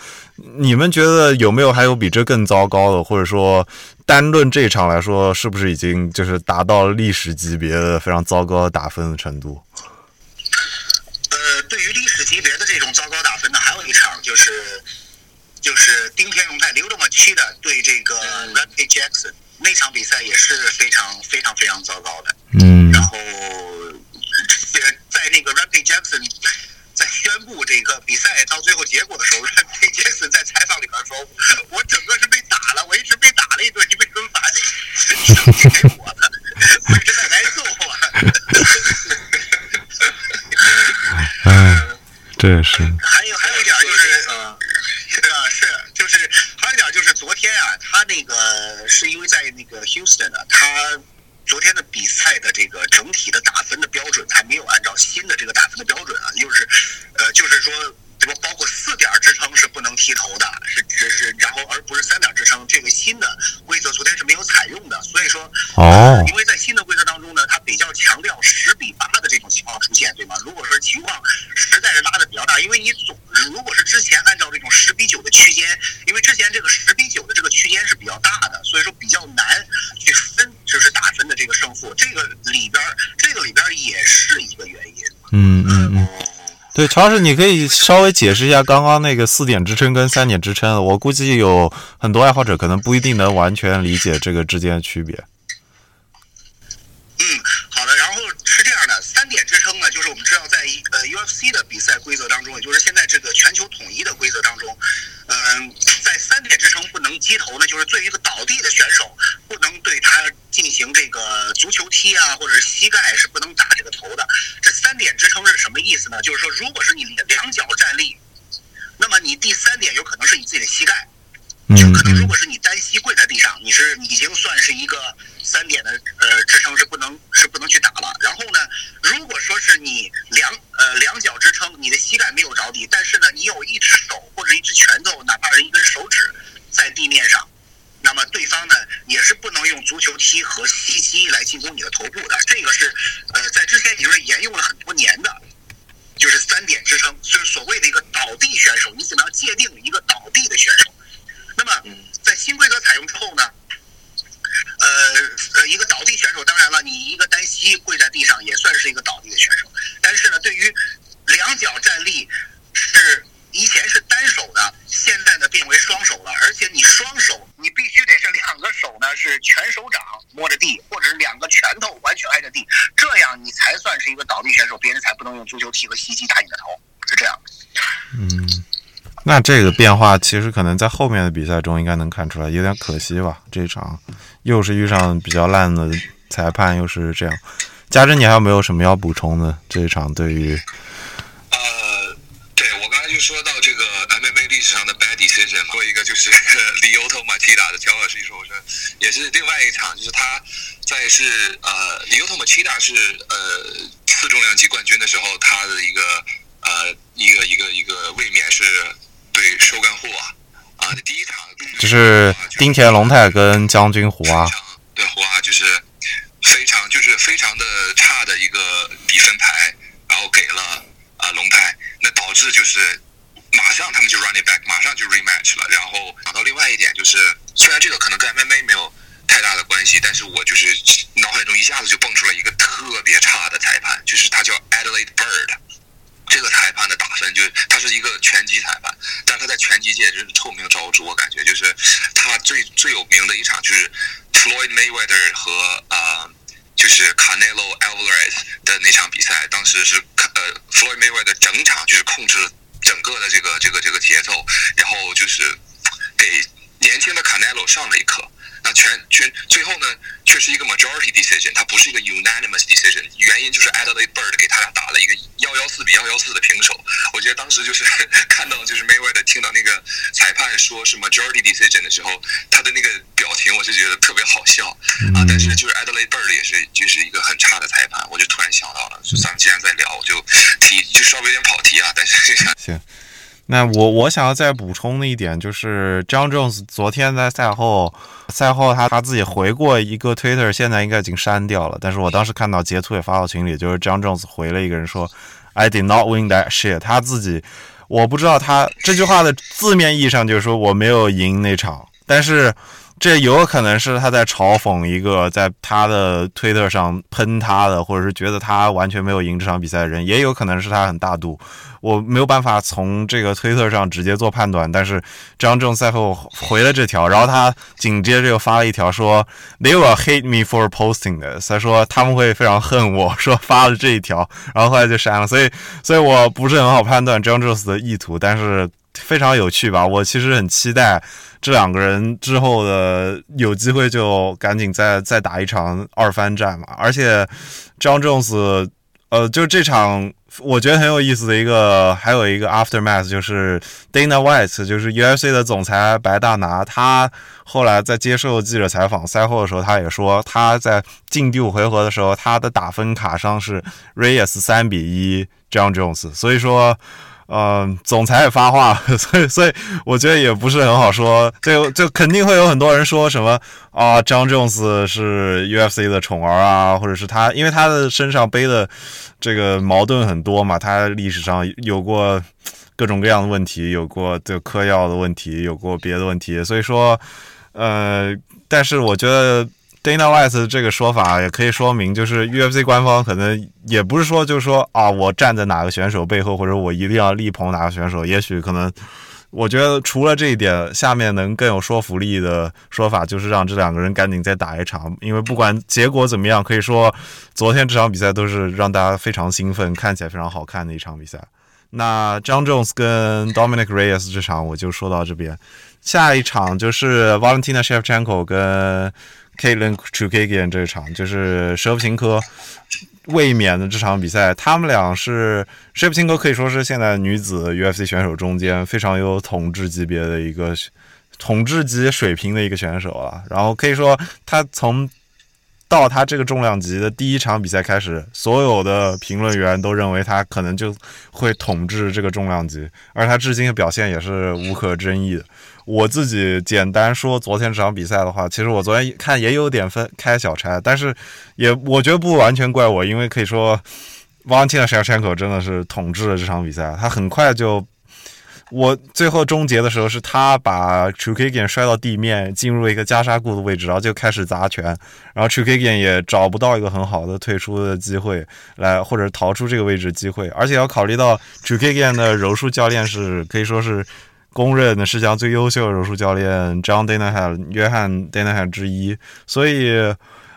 你们觉得有没有还有比这更糟糕的？或者说，单论这一场来说，是不是已经就是达到历史级别的非常糟糕的打分的程度？呃，对于历史级别的这种糟糕打分呢，还有一场就是就是丁天龙太Lyoto Machida对这个 Rampage Jackson。那场比赛也是非常非常非常糟糕的，嗯，然后在那个 Rampage Jackson 在宣布这个比赛到最后结果的时候， Rampage Jackson 在采访里边说：“我整个是被打了，我一直被打了一顿，你为什么把这奖金给我呢？我真的难受啊！”哎，这也是。还有还有一点就是，呃，是就是还有一点就是昨天啊，他那个。是因为在那个 Houston 呢、啊，他昨天的比赛的这个整体的打分的标准，他没有按照新的这个打分的标准啊，就是，呃，就是说，对吧？包括四点支撑是不能踢头的，是是是，然后而不是三点支撑，这个新的规则昨天是没有采用的，所以说，哦、呃，因为在新的规则当中呢，他比较强调十比八的这种情况出现，对吗？如果说情况实在是拉的比较大，因为你总如果是之前按照这种十比九的区间，因为之前这个十比九的这个区间是比较大的，所以说比较难去分，就是打分的这个胜负，这个里边这个里边也是一个原因。嗯嗯嗯。对，乔老师，你可以稍微解释一下刚刚那个四点支撑跟三点支撑，我估计有很多爱好者可能不一定能完全理解这个之间的区别。嗯，好的。然后是这样的，三点支撑呢，就是我们知道在呃 U F C 的比赛规则当中，也就是现在这个全球统一的规则当中，嗯、呃，在三点支撑不能击头呢，就是对于一个倒地的选手，不能对他进行这个足球踢啊，或者是膝盖是不能打这个头的。这三点支撑是什么意思呢？就是说，如果是你两脚站立，那么你第三点有可能是你自己的膝盖。就可能如果是你单膝跪在地上，你是已经算是一个三点的呃支撑是不能是不能去打了。然后呢，如果说是你两呃两脚支撑，你的膝盖没有着地，但是呢你有一只手或者一只拳头，哪怕是一根手指在地面上，那么对方呢也是不能用足球踢和膝击来进攻你的头部的。这个是呃在之前已经是沿用了很多年的。就是三点支撑，就是所谓的一个倒地选手，你只能界定一个倒地的选手。那么在新规则采用之后呢，呃呃一个倒地选手，当然了你一个单膝跪在地上也算是一个倒地的选手，但是呢对于两脚站立是以前是单手的，现在呢变为双手了，而且你双手你必须得是两个手呢是全手掌摸着地，或者是两个拳头完全挨着地，这样你才算是一个倒地选手，别人才不能用足球踢和膝击打你的头，是这样。嗯，那这个变化其实可能在后面的比赛中应该能看出来，有点可惜吧。这场又是遇上比较烂的裁判，又是这样。家珍，你还有没有什么要补充的？这一场对于，呃，对我刚才就说到这个 M M A 历史上的 bad decision， 做一个就是Lyoto Machida的，乔老师一说，我说也是另外一场，就是他在是呃Lyoto Machida是呃次重量级冠军的时候，他的一个呃一个一个一个卫冕是。对，收干户啊，啊，第一场就是丁田龙太跟将军胡啊，对胡啊，就是非常就是非常的差的一个比分牌，然后给了啊、呃、龙太，那导致就是马上他们就 running back， 马上就 rematch 了。然后讲到另外一点就是，虽然这个可能跟 M M A 没有太大的关系，但是我就是脑海中一下子就蹦出了一个特别差的裁判，就是他叫 Adalaide Byrd。这个裁判的打分就是他是一个拳击裁判，但是他在拳拳击界就是臭名昭著，我感觉就是他最最有名的一场就是 Floyd Mayweather 和呃就是 Canelo Alvarez 的那场比赛，当时是呃 Floyd Mayweather 整场就是控制了整个的这个这个这个节奏，然后就是给年轻的 Canelo 上了一课。那全全最后呢，却是一个 majority decision， 它不是一个 unanimous decision。原因就是 Adalaide Byrd 给他俩打了一个幺幺四比幺幺四的平手。我觉得当时就是看到就是 Mayweather 听到那个裁判说是 majority decision 的时候，他的那个表情我是觉得特别好笑啊。但是就是 Adalaide Byrd 也是就是一个很差的裁判，我就突然想到了，就咱们既然在聊，我就提就稍微有点跑题啊，但是行。那我我想要再补充的一点就是Jon Jones 昨天在赛后赛后他他自己回过一个 Twitter， 现在应该已经删掉了，但是我当时看到截图也发到群里，就是 Jon Jones 回了一个人说 I did not win that shit， 他自己我不知道他这句话的字面意义上就是说我没有赢那场，但是这有可能是他在嘲讽一个在他的推特上喷他的，或者是觉得他完全没有赢这场比赛的人，也有可能是他很大度，我没有办法从这个推特上直接做判断。但是Jon Jones赛后回了这条，然后他紧接着又发了一条说 They will hate me for posting this， 他说他们会非常恨我，说发了这一条，然后后来就删了，所以所以我不是很好判断Jon Jones的意图，但是非常有趣吧。我其实很期待这两个人之后的有机会就赶紧再再打一场二番战嘛。而且 Jon Jones 呃就这场我觉得很有意思的一个还有一个 aftermath 就是 Dana White 就是 U F C 的总裁白大拿，他后来在接受记者采访赛后的时候，他也说他在进第五回合的时候他的打分卡上是 Reyes 三比一 Jon Jones， 所以说嗯，总裁也发话，所以所以我觉得也不是很好说，就就肯定会有很多人说什么啊，Jon Jones 是 U F C 的宠儿啊，或者是他，因为他的身上背的这个矛盾很多嘛，他历史上有过各种各样的问题，有过这嗑药的问题，有过别的问题，所以说，呃，但是我觉得Dana White 这个说法也可以说明，就是 U F C 官方可能也不是说就是说啊，我站在哪个选手背后，或者我一定要力捧哪个选手。也许可能，我觉得除了这一点，下面能更有说服力的说法就是让这两个人赶紧再打一场，因为不管结果怎么样，可以说昨天这场比赛都是让大家非常兴奋，看起来非常好看的一场比赛。那Jon Jones 跟 Dominick Reyes 这场我就说到这边，下一场就是 Valentina Shevchenko 跟Katlyn Chookagian 这场，就是舍甫琴科卫冕的这场比赛，他们俩是舍甫琴科可以说是现在女子 U F C 选手中间非常有统治级别的一个统治级水平的一个选手了。然后可以说他从到他这个重量级的第一场比赛开始，所有的评论员都认为他可能就会统治这个重量级，而他至今的表现也是无可争议的。我自己简单说昨天这场比赛的话，其实我昨天看也有点分开小差，但是也我觉得不完全怪我，因为可以说 Valentina Shevchenko 真的是统治了这场比赛，他很快就我最后终结的时候是他把 Chookagian 摔到地面，进入一个袈裟固的位置，然后就开始砸拳，然后 Chookagian 也找不到一个很好的退出的机会来或者逃出这个位置机会，而且要考虑到 Chookagian 的柔术教练是可以说是公认的世界上最优秀的柔术教练 John Danaher 约翰 Danaher 之一，所以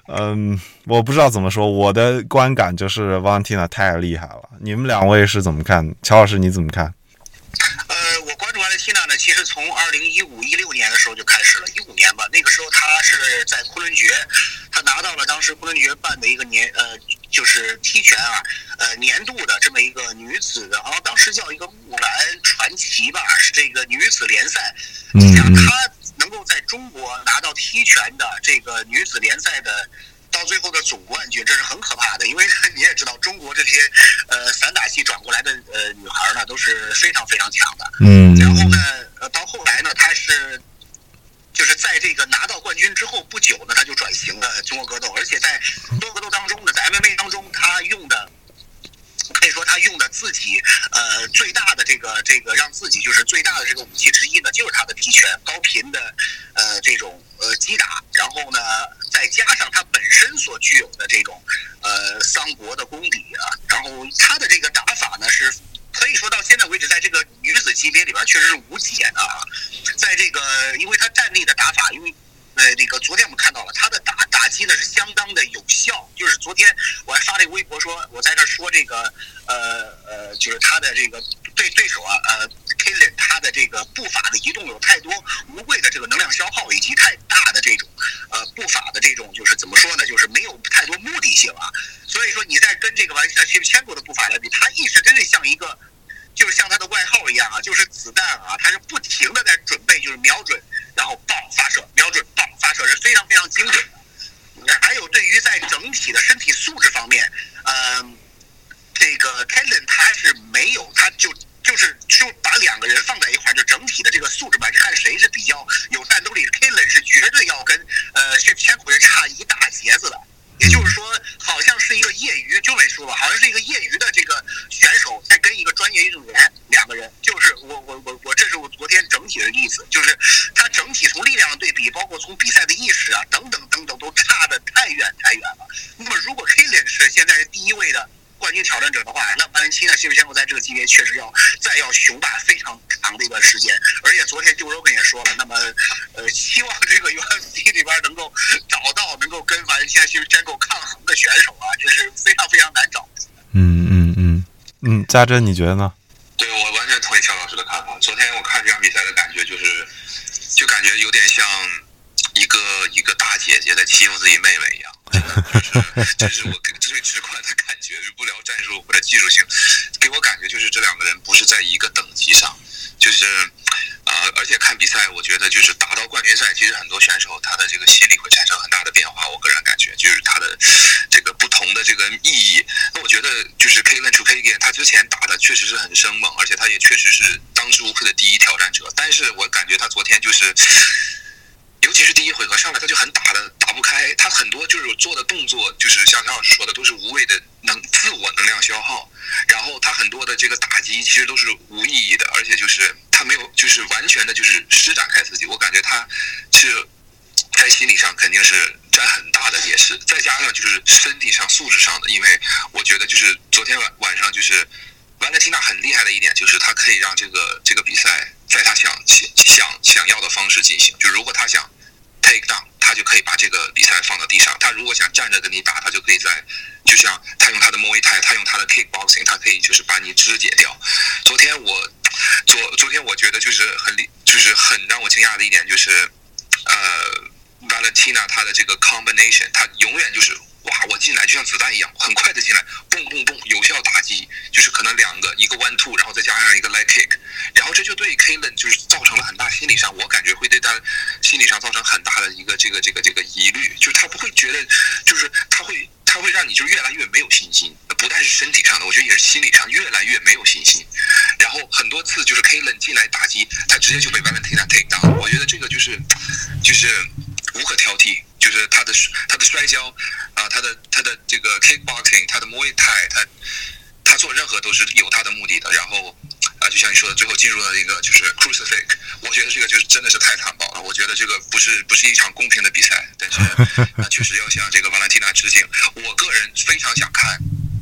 嗯，我不知道怎么说，我的观感就是 Valentina 太厉害了。你们两位是怎么看？乔老师你怎么看？呃，我关注 Valentina 呢，其实从二零一五一六年的时候就开始了，一五年吧，那个时候她是在昆仑决，她拿到了当时昆仑决办的一个年呃，就是踢拳啊，呃年度的这么一个女子的，好像当时叫一个木兰传奇吧，是这个女子联赛。你想她能够在中国拿到踢拳的这个女子联赛的。到最后的总冠军，这是很可怕的，因为你也知道，中国这些呃散打系转过来的呃女孩呢，都是非常非常强的。嗯。然后呢，呃，到后来呢，她是就是在这个拿到冠军之后不久呢，她就转型了中国格斗，而且在中国格斗当中呢，在 M M A 当中，她用的可以说她用的自己呃最大的这个这个让自己就是最大的这个武器之一呢，就是她的踢拳高频的呃这种呃击打，然后呢。再加上他本身所具有的这种呃桑博的功底啊，然后他的这个打法呢是可以说到现在为止在这个女子级别里边确实是无解的啊。在这个，因为他站立的打法，因为呃那个昨天我们看到了他的打打击呢是相当的有效，就是昨天我还发了一个微博说，我在这说这个呃呃，就是他的这个对对手啊呃 Katlyn 他的这个步法的移动有太多无谓的这个能量消耗，以及太大的这种呃步法的这种就是怎么说呢，就是没有太多目的性啊。所以说你在跟这个完善Shevchenko的步法来比，他一直真是像一个。就是像他的外号一样啊，就是子弹啊，他是不停的在准备，就是瞄准，然后爆发射，瞄准爆发射是非常非常精准的。还有对于在整体的身体素质方面，呃，这个 Katlyn 他是没有，他就就是就把两个人放在一块儿，就整体的这个素质吧，看谁是比较有战斗力。Katlyn 是绝对要跟呃Shevchenko是差一大截子的。也就是说，好像是一个业余，就没说吧，好像是一个业余的这个选手在跟一个专业运动员两个人，就是我我我我，这是我昨天整体的意思，就是他整体从力量对比，包括从比赛的意识啊等等等等，都差得太远太远了。那么如果 Katlyn 是现在是第一位的冠军挑战者的话，那Valentina Shevchenko在这个级别确实要再要雄霸非常长的一段时间。而且昨天 Joe Rogan 也说了，那么呃，希望这个 U F C 里边能够找到能够跟Valentina Shevchenko抗衡的选手啊，这是非常非常难找的。嗯嗯嗯嗯，家珍你觉得呢？对，我完全同意乔老师的看法。昨天我看这场比赛的感觉就是，就感觉有点像一个一个大姐姐在欺负自己妹妹一样。这是我最直观的感觉，是不聊战术或者技术性，给我感觉就是这两个人不是在一个等级上，就是呃，而且看比赛我觉得就是打到冠军赛，其实很多选手他的这个心理会产生很大的变化，我个人感觉就是他的这个不同的这个意义。那我觉得就是 Katlyn Chookagian 他之前打的确实是很生猛，而且他也确实是当之无愧的第一挑战者，但是我感觉他昨天就是尤其是第一回合上来，他就很打的打不开，他很多就是做的动作，就是像乔老师说的，都是无谓的能自我能量消耗。然后他很多的这个打击其实都是无意义的，而且就是他没有就是完全的就是施展开自己。我感觉他是在心理上肯定是占很大的劣势，再加上就是身体上素质上的，因为我觉得就是昨天晚晚上就是Valentina很厉害的一点就是他可以让这个这个比赛在他想想想要的方式进行，就如果他想 take down， 他就可以把这个比赛放到地上；他如果想站着跟你打，他就可以在，就像他用他的 Muay Thai， 他用他的 kickboxing， 他可以就是把你肢解掉。昨天我昨昨天我觉得就是很就是很让我惊讶的一点就是，呃 ，Valentina 他的这个 combination， 他永远就是。哇！我进来就像子弹一样，很快的进来，蹦蹦蹦，有效打击，就是可能两个，一个 one two， 然后再加上一个 leg kick， 然后这就对 Katlyn 就是造成了很大心理上，我感觉会对他心理上造成很大的一个这个这个这个疑虑，就是他不会觉得，就是他会他会让你就越来越没有信心，不但是身体上的，我觉得也是心理上越来越没有信心。然后很多次就是 Katlyn 进来打击，他直接就被 Valentina take down， 我觉得这个就是就是无可挑剔。就是他的他的摔跤啊，他的他的这个 kickboxing， 他的 Muay Thai， 他他做任何都是有他的目的的。然后啊，就像你说的，最后进入了一个就是 crucifix， 我觉得这个就是真的是太残暴了。我觉得这个不是不是一场公平的比赛，但是啊，确实要向这个 Valentina 致敬。我个人非常想看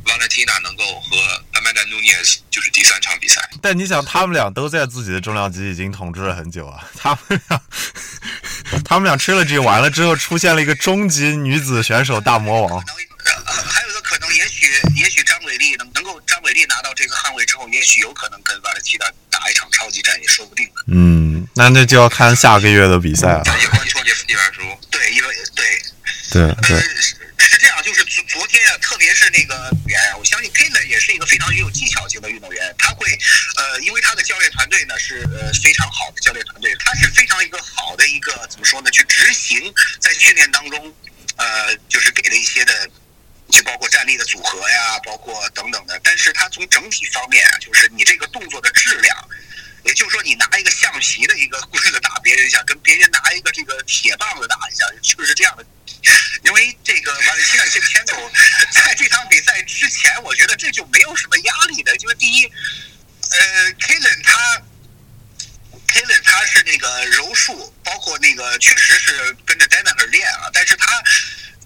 Valentina 能够和 Amanda Nunes 就是第三场比赛。但你想，他们俩都在自己的重量级已经统治了很久啊，他们俩。他们俩吃了这完了之后，出现了一个终极女子选手大魔王。还有一个可能，也许也许张伟丽能能够张伟丽拿到这个捍卫之后，也许有可能跟瓦勒齐达打一场超级战也说不定了。嗯，那这就要看下个月的比赛了。也关注也一本书，对一本对对对、呃，是这样，就是昨昨天啊，特别是那个运动员，我相信 Katlyn 也是一个非常有技巧性的运动员，他会呃，因为他的教练团队呢是呃非常好的教练团队，他是非常一个好的一个怎么说呢？去执行在训练当中，呃，就是给了一些的。就包括站立的组合呀，包括等等的，但是它从整体方面啊，就是你这个动作的质量，也就是说你拿一个象棋的一个棍子打别人一下，跟别人拿一个这个铁棒子打一下，就是这样的。因为这个Valentina Shevchenko在这场比赛之前，我觉得这就没有什么压力的，就是第一，呃 ，Katlyn 他。Katlyn 他是那个柔术，包括那个确实是跟着 Danaher 练啊，但是他，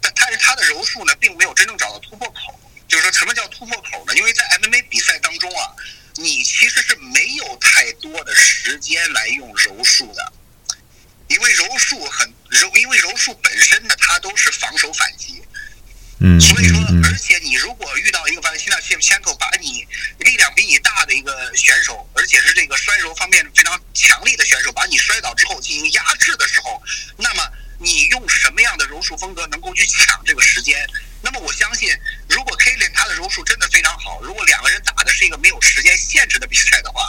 但但是他的柔术呢，并没有真正找到突破口。就是说，什么叫突破口呢？因为在 M M A 比赛当中啊，你其实是没有太多的时间来用柔术的，因为柔术很柔，因为柔术本身呢，它都是防守反击。嗯，所以说，而且你如果遇到一个Valentina Shevchenko把你力量比你大的一个选手，而且是这个摔柔方面非常强力的选手，把你摔倒之后进行压制的时候，那么你用什么样的柔术风格能够去抢这个时间？那么我相信，如果 Katlyn 他的柔术真的非常好，如果两个人打的是一个没有时间限制的比赛的话，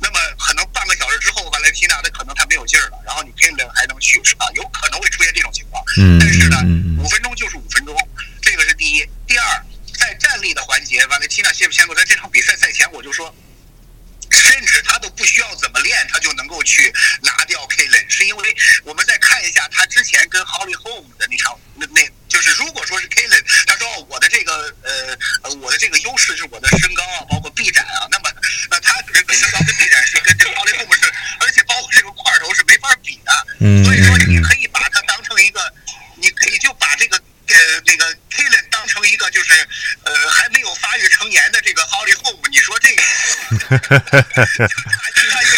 那么可能半个小时之后Valentina他可能他没有劲儿了，然后你 Katlyn 还能去，是吧？有可能会出现这种情况。嗯，但是呢，五分钟就是五分钟。这个是第一，第二，在战力的环节，瓦雷蒂娜·谢夫切科在这场比赛赛前我就说，甚至他都不需要怎么练，他就能够去拿掉 Katlyn， 是因为我们再看一下他之前跟 Holly Holm 的那场，那那就是如果说是 Katlyn， 他说我的这个呃我的这个优势是我的身高啊，包括臂展啊，那么那他这个身高跟臂展是跟这个 Holly Holm 是，而且包括这个块头是没法比的，所以说你可以把它当成一个，你可以就把这个。呃，那个 Katlyn 当成一个就是呃还没有发育成年的这个 Holly Holm， 你说这个就像一个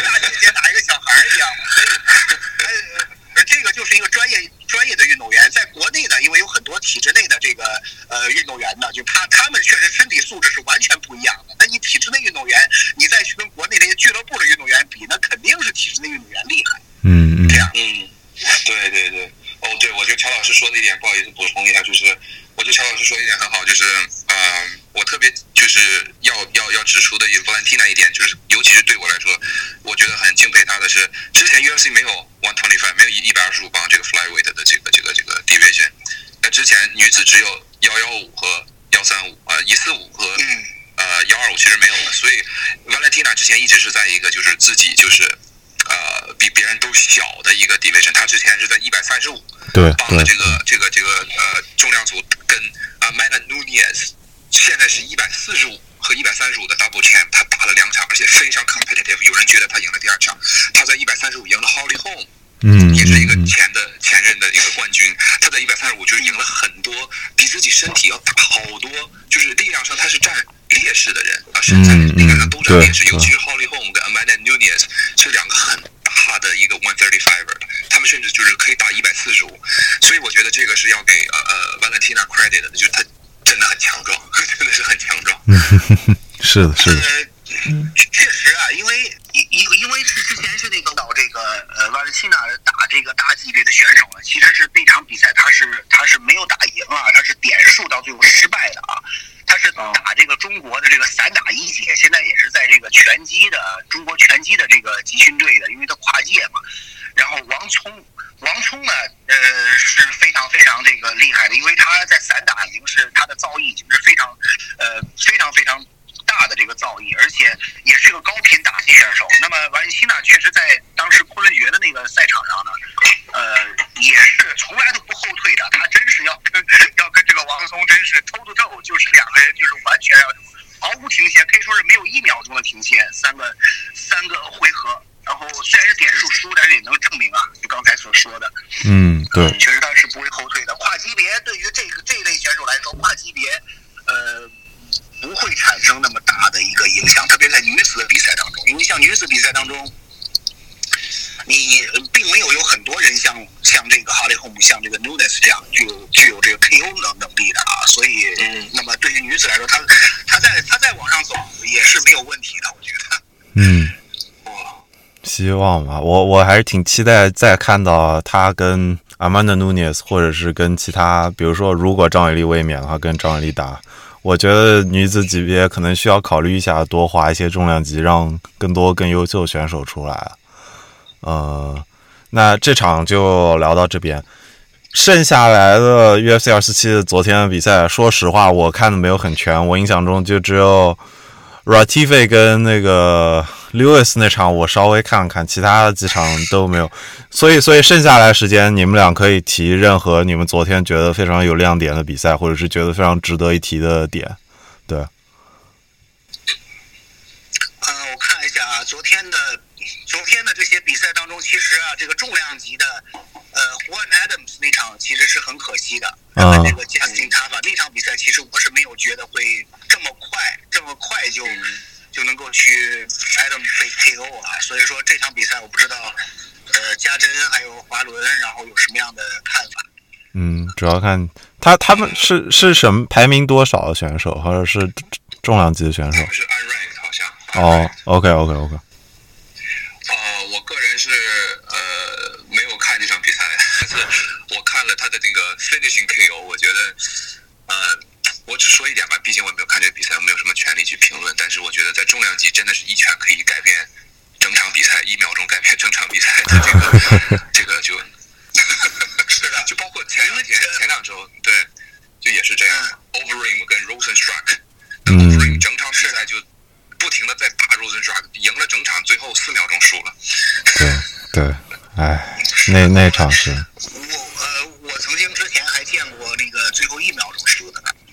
大姐姐打一个小孩一样，所以呃这个就是一个专业专业的运动员，在国内呢，因为有很多体制内的这个呃运动员呢，就他他们确实身体素质是完全不一样的。那你体制内运动员，你再去跟国内那些俱乐部的运动员比，那肯定是体制内运动员厉害。嗯嗯，这样，嗯，对对对。哦、oh, ，对，我觉得乔老师说的一点，不好意思补充一下，就是我觉得乔老师说的一点很好，就是嗯、呃，我特别就是要要要指出的也 Valentina 一点，就是尤其是对我来说，我觉得很敬佩他的是，之前 U F C 没有一百二十五，没有一百二十五磅这个 flyweight 的这个这个这个 division， 那之前女子只有幺幺五和幺三五啊，一四五和呃幺二五其实没有了，所以 Valentina 之前一直是在一个就是自己就是。呃，比别人都小的一个 division， 他之前是在一百三十五磅的这个这个这个呃重量组跟 Amanda Nunes， 现在是一百四十五和一百三十五的 double champ， 他打了两场，而且非常 competitive， 有人觉得他赢了第二场，他在一百三十五赢了 Holly Holm， 嗯，也是一个前的前任的一个冠军，他在一百三十五就赢了很多比自己身体要大好多，就是力量上他是占。劣势的人啊，身材力量上都占劣势，尤其是 Holly Holm 跟 Amanda Nunes 是两个很大的一个一百三十五的，他们甚至就是可以打一百四十五，所以我觉得这个是要给呃呃 Valentina credit 的，就是他真的很强壮，真的是很强壮。是的，是的。呃，确实啊，因为因因为是之前是那个到这个呃 Valentina 打这个大级别的选手呢，其实是这场比赛他是他是没有打赢啊，他是点数到最后失败的啊。他是打这个中国的这个散打一姐，现在也是在这个拳击的中国拳击的这个集训队的，因为他跨界嘛。然后王聪，王聪呢，呃，是非常非常这个厉害的，因为他在散打已经是他的造诣已经是非常，呃，非常非常大的这个造诣，而且也是个高频打击选手。那么王钦呢，确实在当时昆仑决的那个赛场上呢，呃，也是从来都不后退的，他真是要跟要跟这个王松真是toe to toe，就是两个人就是完全毫无停歇，可以说是没有一秒钟的停歇，三个三个回合，然后虽然是点数输，但是也能证明啊，就刚才所说的，嗯，对，确实他是不会后退的。跨级别对于这个这一类选手来说，跨级别，呃。不会产生那么大的一个影响，特别在女子的比赛当中，因为像女子比赛当中，你并没有有很多人像像这个哈利·霍姆、像这个 Nunes 这样具有具有这个 K O 能能力的啊，所以、嗯、那么对于女子来说，她她在她在往上走也是没有问题的，我觉得。嗯，希望吧，我我还是挺期待再看到她跟 Amanda Nunes 或者是跟其他，比如说如果张伟丽卫冕的话，跟张伟丽打。我觉得女子级别可能需要考虑一下，多划一些重量级，让更多更优秀选手出来。呃，那这场就聊到这边，剩下来的 U F C 二四七 昨天的比赛，说实话我看的没有很全，我印象中就只有 Ratife 跟那个 Lewis 那场我稍微看看，其他的几场都没有。所以，所以剩下来时间，你们俩可以提任何你们昨天觉得非常有亮点的比赛，或者是觉得非常值得一提的点。对。嗯、呃，我看一下啊，昨天的昨天的这些比赛当中，其实啊，这个重量级的，呃 ，Juan Adams 那场其实是很可惜的。啊、嗯。那个 Justin Tafa 那场比赛，其实我是没有觉得会这么快，这么快就。嗯就能够去 a d 胜被 K O 啊，所以说这场比赛我不知道，呃，家珍还有华伦，然后有什么样的看法？嗯，主要看他他们是是什么排名多少的选手，或者是重量级的选手？是 unranked 好像。哦 ，OK OK OK。呃，我个人是呃没有看这场比赛，但是我看了他的那个 finishing K O， 我觉得呃。我只说一点吧，毕竟我也没有看这个比赛，我没有什么权利去评论。但是我觉得在重量级真的是一拳可以改变整场比赛，一秒钟改变整场比赛的这个这个就，是的，就包括前两天、前两周，对，就也是这样。嗯、Overeem 跟 Rosenstruck， Overeem 整场比赛就不停的在打 Rosenstruck， 赢了整场，最后四秒钟输了。对对，哎，那那场是。我呃，我曾经之前还见过那个最后一秒钟输的。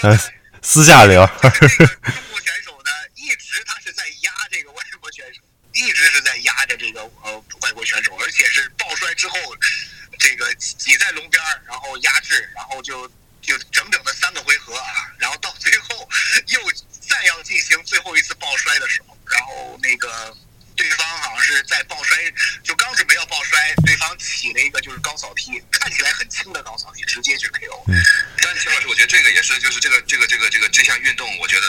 呃，私下聊。这个中国选手呢，一直他是在压这个外国选手，一直是在压着这个呃外国选手，而且是抱摔之后，这个挤在笼边，然后压制，然后就就整整的三个回合啊，然后到最后又再要进行最后一次抱摔的时候，然后那个对方好像是在抱摔，就刚准备要抱摔，对方起了一个就是高扫踢，看起来很轻的高扫踢，直接就 K O。嗯，但是秦老师，我觉得这个也是，就是这个这个这个这个这项运动，我觉得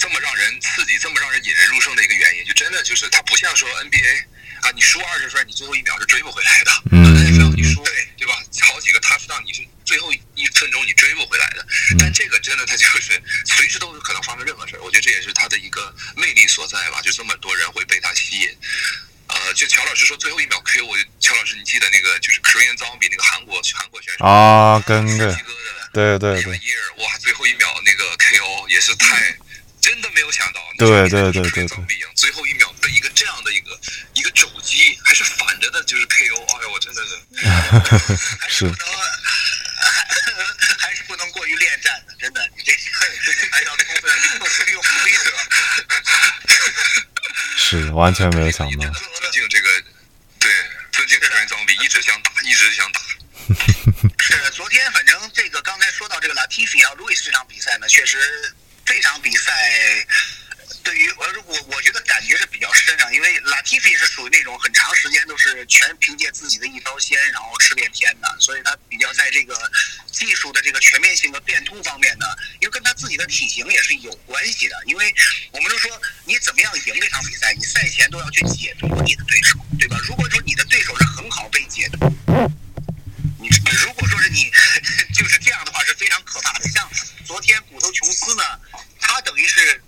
这么让人刺激，这么让人引人入胜的一个原因，就真的就是它不像说 N B A 啊，你输二十分，你最后一秒是追不回来的。嗯， N F L 你输对对吧？好几个touchdown你是最后一分钟你追不回来的，但这个真的它就是随时都有可能发生任何事儿。我觉得这也是它的一个魅力所在吧，就这么多人会被它吸引。呃，就乔老师说最后一秒 K O， 我乔老师你记得那个就是 Korean Zombie 那个韩国韩国选手啊，跟那个对对对，哇，最后一秒那个 K O 也是太、嗯、真的没有想到，对对对对对，最后一秒被一个这样的一个一个肘击还是反着的，就是 K O， 哎呦，我真的是是。还是不能过于恋战的，真的，你这还要充分利用力的。是，完全没有想到。尊敬这个，对，尊敬这人装逼，一直想打，一直想打。是的，昨天反正这个刚才说到这个拉蒂菲和路易斯这场比赛呢，确实这场比赛对于我我我觉得感觉是比较深啊，因为拉蒂菲是属于那种很长时间都是全凭借自己的一招鲜，然后吃遍天的，所以他比较在这个技术的这个全面性和变通方面呢，因为跟他自己的体型也是有关系的。因为我们都说你怎么样赢这场比赛，你赛前都要去解读你的对手，对吧？如果说你的对手是很好被解读，你如果说是你就是这样的话，是非常可怕的。像昨天骨头琼斯呢，他等于是。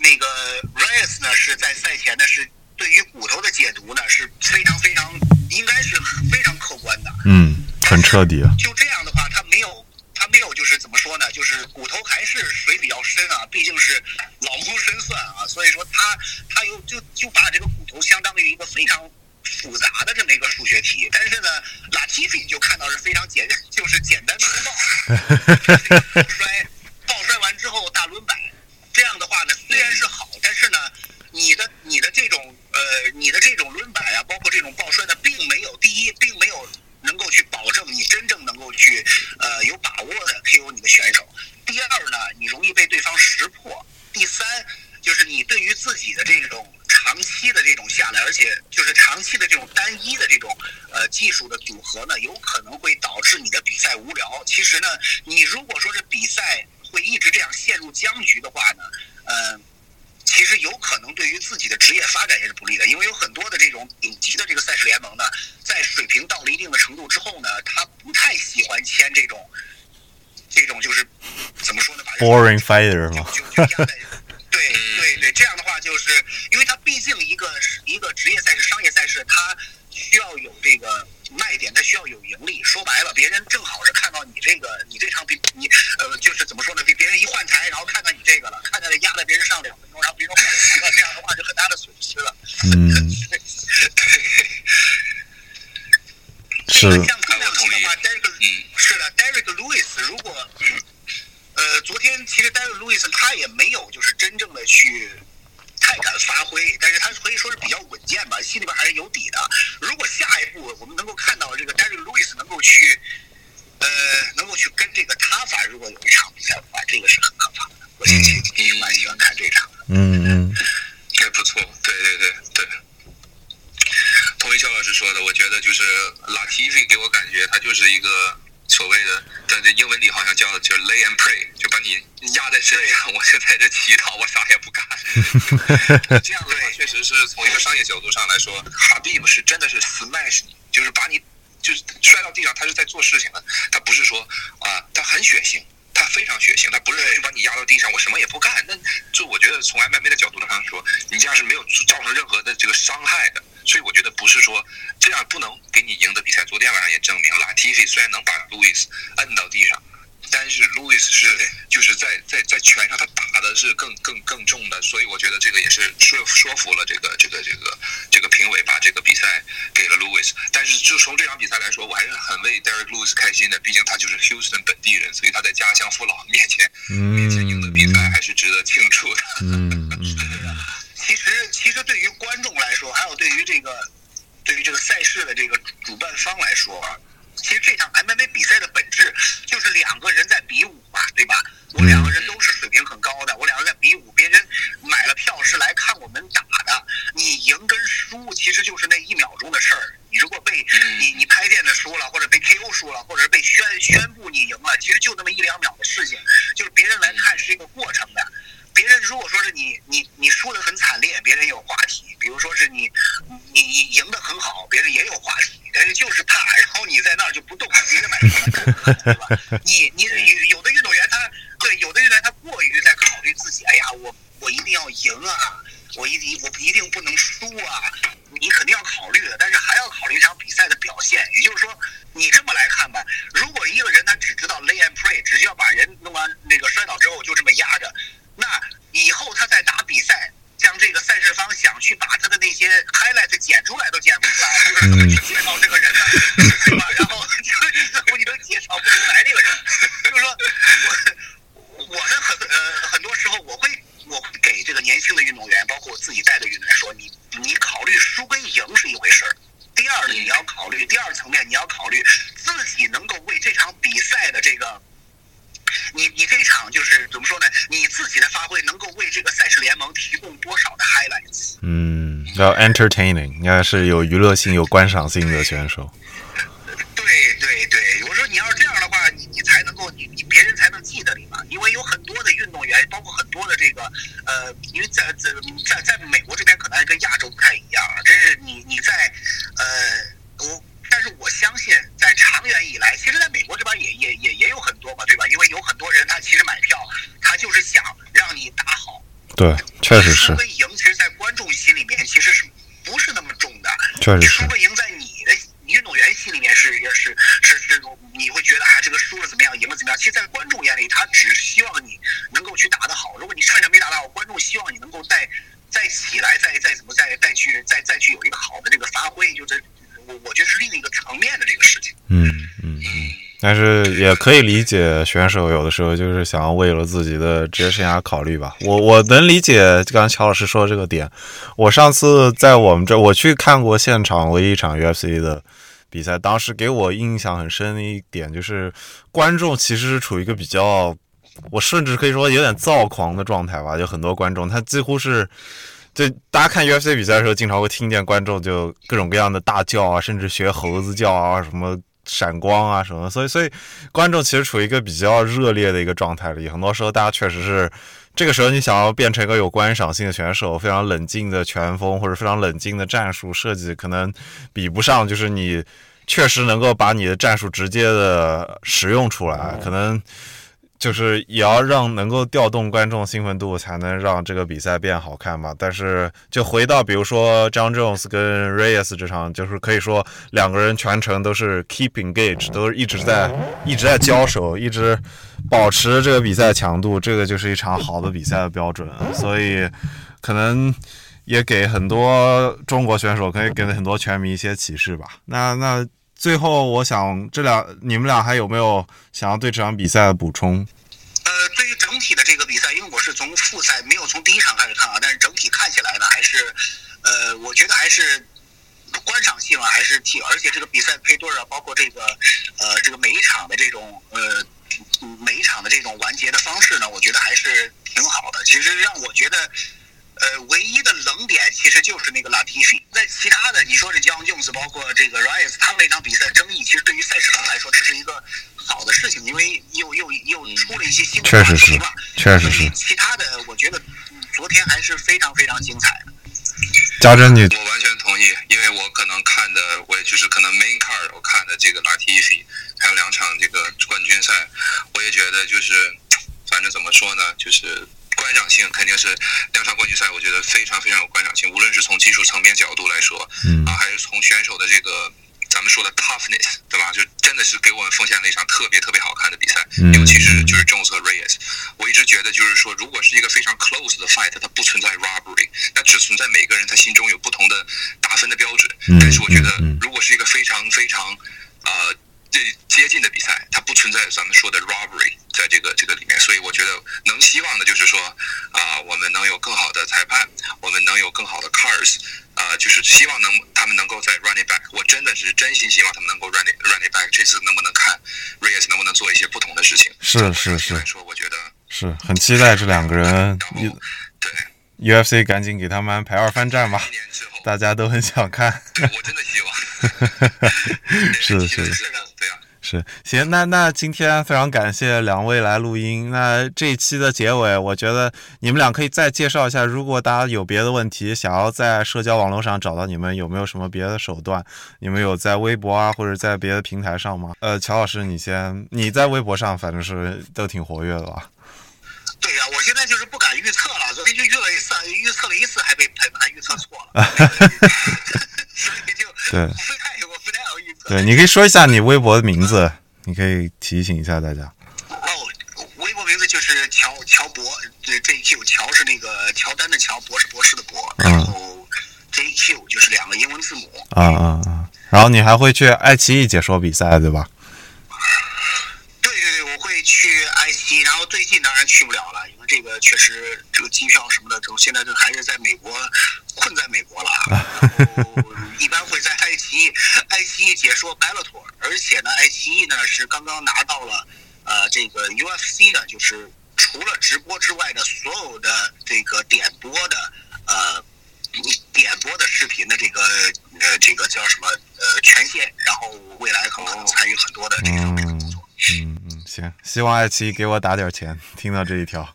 那个 Reyes 呢是在赛前呢是对于骨头的解读呢是非常非常应该是非常客观的，嗯，很彻底啊。就这样的话，他没有他没有就是怎么说呢，就是骨头还是水比较深啊，毕竟是老谋深算啊，所以说他他又就就把这个骨头相当于一个非常复杂的这么一个数学题，但是呢，拉提菲就看到是非常简就是简单粗暴，抱摔抱摔完之后大轮摆。这样的话呢，虽然是好，但是呢，你的你的这种呃，你的这种轮摆啊，包括这种抱摔呢，并没有第一，并没有能够去保证你真正能够去呃有把握的 K O 你的选手。第二呢，你容易被对方识破。第三，就是你对于自己的这种长期的这种下来，而且就是长期的这种单一的这种呃技术的组合呢，有可能会导致你的比赛无聊。其实呢，你如果说这比赛。会一直这样陷入僵局的话呢，呃，其实有可能对于自己的职业发展也是不利的，因为有很多的这种顶级的这个赛事联盟呢，在水平到了一定的程度之后呢，他不太喜欢签这种，这种就是怎么说呢 ，boring fighter 嘛。对对对，这样的话就是，因为他毕竟一个一个职业赛事、商业赛事，他需要有这个。卖点它需要有盈利，说白了，别人正好是看到你这个，你这场比你呃，就是怎么说呢？别人一换台，然后看到你这个了，看到压在别人上两分钟，然后别人换了，这样的话就很大的损失了。嗯，是。像这样子的话 ，Derrick， 嗯，是的 ，Derrick Lewis 如果，呃，昨天其实 Derrick Lewis 他也没有就是真正的去太敢发挥，但是他可以说是比较稳健吧，心里边还是有底的。如果下一步我们能够看到这个 Derrick Lewis 能够去，呃，能够去跟这个他法如果有一场比赛的话，这个是很可怕的。我其实挺蛮喜欢看这场的。嗯嗯。也不错，对对对对，同意肖老师说的，我觉得就是拉提菲给我感觉他就是一个所谓的，但是英文里好像叫就是 lay and pray， 就把你压在身上，我就在这祈祷，我啥也不干。这样的话确实是从一个商业角度上来说，哈比姆是真的是 smash 你，就是把你就是摔到地上，他是在做事情的，他不是说啊，他很血腥。他非常血腥，他不是就把你压到地上，我什么也不干。那就我觉得从 M M A 的角度上说，你这样是没有造成任何的这个伤害的，所以我觉得不是说这样不能给你赢的比赛。昨天晚上也证明了，拉提菲虽然能把 Lewis 摁到地上，但是 Lewis 是就是在在在拳上他打的是更更更重的，所以我觉得这个也是说说服了这个这个这个这个评委把这个比赛给了 Lewis。但是就从这场比赛来说，我还是很为 Derrick Lewis 开心的，毕竟他就是 Houston 本地人，所以他在家乡父老面前面前赢的比赛还是值得庆祝的。嗯嗯嗯、其实其实对于观众来说，还有对于这个对于这个赛事的这个主办方来说啊。其实这场 M M A 比赛的本质就是两个人在比武嘛，对吧？我两个人都是水平很高的，我两个人在比武，别人买了票是来看我们打的，你赢跟输其实就是那一秒钟的事儿。你如果被你你拍垫的输了，或者被 K O 输了，或者是被宣宣布你赢了，其实就那么一两秒的事情，就是别人来看是一个过程的。别人如果说是你你你输得很惨烈，别人有话题；比如说是你你你赢得很好，别人也有话题。但是就是怕，然后你在那儿就不动，别人买票，对吧？你你有的运动员他对有的运动员他过于在考虑自己，哎呀，我我一定要赢啊，我一定我一定不能输啊。你肯定要考虑的，但是还要考虑一场比赛的表现。也就是说，你这么来看吧，如果一个人他只知道 lay and pray， 只需要把人弄完那个摔倒之后就这么压着。那以后他在打比赛，像这个赛事方想去把他的那些 highlight 剪出来都剪不出来，就是怎么去介绍这个人呢？对吧？然后就你都介绍不出来这个人，就是说，我我的很呃很多时候我会我会给这个年轻的运动员，包括我自己带的运动员说，你你考虑输跟赢是一回事儿。第二呢，你要考虑第二层面，你要考虑自己能够为这场比赛的这个。你你这场就是怎么说呢？你自己的发挥能够为这个赛事联盟提供多少的 highlights？ 嗯，要 entertaining， 要是有娱乐性、有观赏性的选手。对对对，我说你要是这样的话，你你才能够，你你别人才能记得你嘛。因为有很多的运动员，包括很多的这个呃，因为在在在在美国这边可能还跟亚洲不太一样，真是你你在呃我。但是我相信，在长远以来，其实在美国这边也也也也有很多嘛，对吧？因为有很多人他其实买票，他就是想让你打好。对，确实是。输跟赢，其实，在观众心里面其实是不是那么重的？确实是。输跟赢，在你的运动员心里面是也是是是，你会觉得啊，这个输了怎么样，赢了怎么样？其实，在观众眼里，他只希望你能够去打得好。如果你上一场没打得好，观众希望你能够再再起来，再再怎么再再去再再去有一个好的这个发挥，就是。我觉得是另一个层面的这个事情。嗯嗯嗯，但是也可以理解选手有的时候就是想要为了自己的职业生涯考虑吧。我我能理解刚刚乔老师说的这个点。我上次在我们这，我去看过现场唯一一场 U F C 的比赛，当时给我印象很深的一点就是，观众其实是处于一个比较，我甚至可以说有点躁狂的状态吧。有很多观众，他几乎是。就大家看 U F C 比赛的时候，经常会听见观众就各种各样的大叫啊，甚至学猴子叫啊，什么闪光啊什么的，所以所以观众其实处于一个比较热烈的一个状态里。很多时候，大家确实是这个时候，你想要变成一个有观赏性的选手，非常冷静的拳风或者非常冷静的战术设计，可能比不上就是你确实能够把你的战术直接的使用出来，可能。就是也要让能够调动观众兴奋度，才能让这个比赛变好看嘛。但是就回到比如说 Jon Jones 跟 Reyes 这场，就是可以说两个人全程都是 keep engaged， 都是一直在一直在交手，一直保持这个比赛强度，这个就是一场好的比赛的标准。所以可能也给很多中国选手，可以给很多拳迷一些启示吧。那那最后，我想这俩你们俩还有没有想要对这场比赛的补充？呃，对于整体的这个比赛，因为我是从复赛没有从第一场开始看啊，但是整体看起来呢，还是呃，我觉得还是观赏性啊，还是挺，而且这个比赛配对啊，包括这个呃这个每一场的这种呃。每一场的这种完结的方式呢，我觉得还是挺好的。其实让我觉得呃唯一的冷点其实就是那个拉提菲，在其他的你说这Jon Jones包括这个 Reyes 他们那场比赛争议，其实对于赛事法来说这是一个好的事情，因为又又又出了一些新的话题吧，确实是确实是其他的我觉得昨天还是非常非常精彩的。家珍女，我完全同意，因为我可能看的，我也就是可能 main card 我看的这个 Latifi 还有两场这个冠军赛，我也觉得就是反正怎么说呢，就是观赏性肯定是两场冠军赛，我觉得非常非常有观赏性，无论是从技术层面角度来说，嗯啊，还是从选手的这个咱们说的 toughness 对吧，就真的是给我们奉献了一场特别特别好看的比赛，尤其是就是 Jones 和 Reyes， 我一直觉得就是说如果是一个非常 close 的 fight， 它不存在 robbery， 那只存在每个人他心中有不同的打分的标准，但是我觉得如果是一个非常非常呃接近的比赛，它不存在咱们说的 robbery 在这个这个里面，所以我觉得能希望的就是说啊、呃，我们能有更好的裁判，我们能有更好的 cars， 啊、呃，就是希望能他们能够再 run it back， 我真的是真心希望他们能够 run it run it back， 这次能不能看 Reyes 能不能做一些不同的事情？是是是，来说我觉得是很期待这两个人，对 U F C 赶紧给他们安排二番战吧，大家都很想看，对我真的希望。是是是，行，那那今天非常感谢两位来录音。那这一期的结尾，我觉得你们俩可以再介绍一下，如果大家有别的问题，想要在社交网络上找到你们，有没有什么别的手段？你们有在微博啊，或者在别的平台上吗？呃，乔老师，你先，你在微博上反正是都挺活跃的吧？对呀、啊，我现在就是不敢预测了，昨天就预测了一次，预测了一次还被还预测错了。对，我不太，我不太好意思。对，你可以说一下你微博的名字，嗯、你可以提醒一下大家。哦，微博名字就是乔乔博 ，J Q 乔是那个乔丹的乔，博是博士的博，然后 J Q 就是两个英文字母。啊啊啊！然后你还会去爱奇艺解说比赛，对吧？对对对，我会去爱奇艺，然后最近当然去不了了，因为这个确实这个机票什么的，都现在就还是在美国困在美国了。然后一般会在爱奇艺，爱奇艺解说白了托，而且呢，爱奇艺呢是刚刚拿到了，呃，这个 U F C 呢，就是除了直播之外的所有的这个点播的，呃，点播的视频的这个，呃，这个叫什么，呃，权限，然后未来可能参与很多的这方面的工作。嗯嗯，行，希望爱奇艺给我打点钱。听到这一条，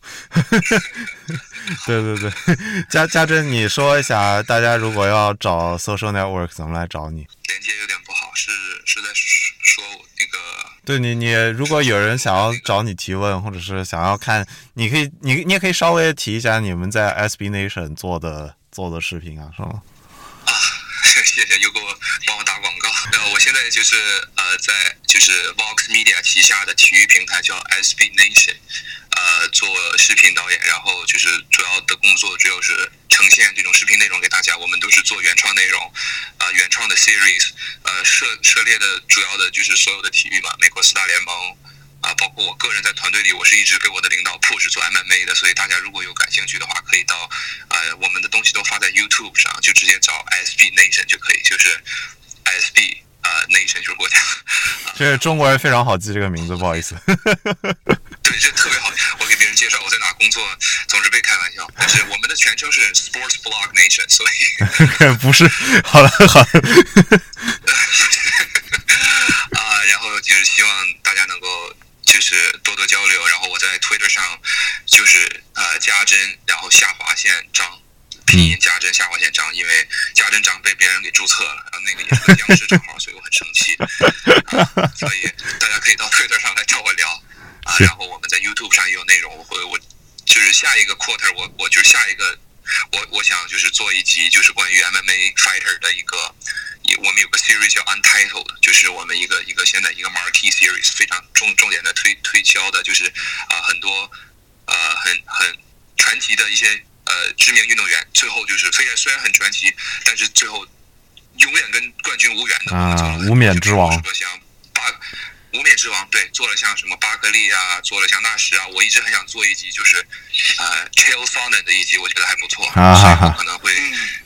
对对对，家家珍，你说一下，大家如果要找 social network 怎么来找你？连接有点不好，是是在说那个。对你，你如果有人想要找你提问，或者是想要看，你可以，你你也可以稍微提一下你们在 S B Nation 做的做的视频啊，是吗？啊，谢谢，又给我帮我打广告。呃，我现在就是呃，在就是 Vox Media 旗下的体育平台叫 S B Nation， 呃，做视频导演，然后就是主要的工作主要是呈现这种视频内容给大家。我们都是做原创内容，啊、呃，原创的 series， 呃，涉涉猎的主要的就是所有的体育嘛，美国四大联盟。啊，包括我个人在团队里，我是一直被我的领导 push 做 M M A 的，所以大家如果有感兴趣的话，可以到，呃，我们的东西都发在 YouTube 上，就直接找 S B Nation 就可以，就是 S B 啊、呃、Nation 就是国家。这是中国人非常好记这个名字，不好意思。对，这特别好，我给别人介绍我在哪工作，总是被开玩笑。但是我们的全称是 Sports Blog Nation， 所以不是。好了，好了。啊，然后就是希望大家能够。就是多多交流，然后我在 Twitter 上就是呃家珍，然后下划线张，拼音家珍下划线张，因为家珍张被别人给注册了，然后那个也是个僵尸账号，所以我很生气、啊，所以大家可以到 Twitter 上来找我聊啊，然后我们在 YouTube 上也有内容，我会我就是下一个 quarter， 我我就是下一个我我想就是做一集就是关于 M M A fighter 的一个。我们有个 series 叫 Untitled， 就是我们一个一个现在一个 marquee series， 非常重重点的推推销的，就是啊、呃、很多呃很很传奇的一些呃呃知名运动员，最后就是虽然虽然很传奇，但是最后永远跟冠军无缘的啊，无冕之王。无冕之王，对，做了像什么巴克利啊，做了像纳什啊，我一直很想做一集，就是呃 Chael Sonnen 的一集，我觉得还不错，啊、所以我可能会、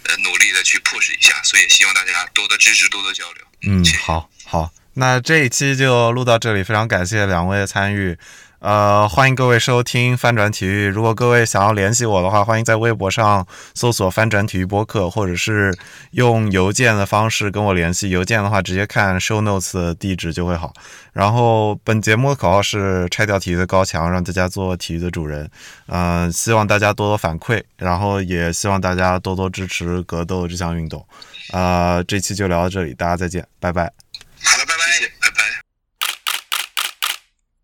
呃、努力的去 push 一下，所以希望大家多多支持，多多交流。嗯，谢谢。好，好，那这一期就录到这里，非常感谢两位的参与，呃，欢迎各位收听翻转体育。如果各位想要联系我的话，欢迎在微博上搜索翻转体育播客，或者是用邮件的方式跟我联系。邮件的话，直接看 show notes 的地址就会好。然后本节目的口号是拆掉体育的高墙，让大家做体育的主人。嗯、呃，希望大家多多反馈，然后也希望大家多多支持格斗这项运动。啊、呃，这期就聊到这里，大家再见，拜拜。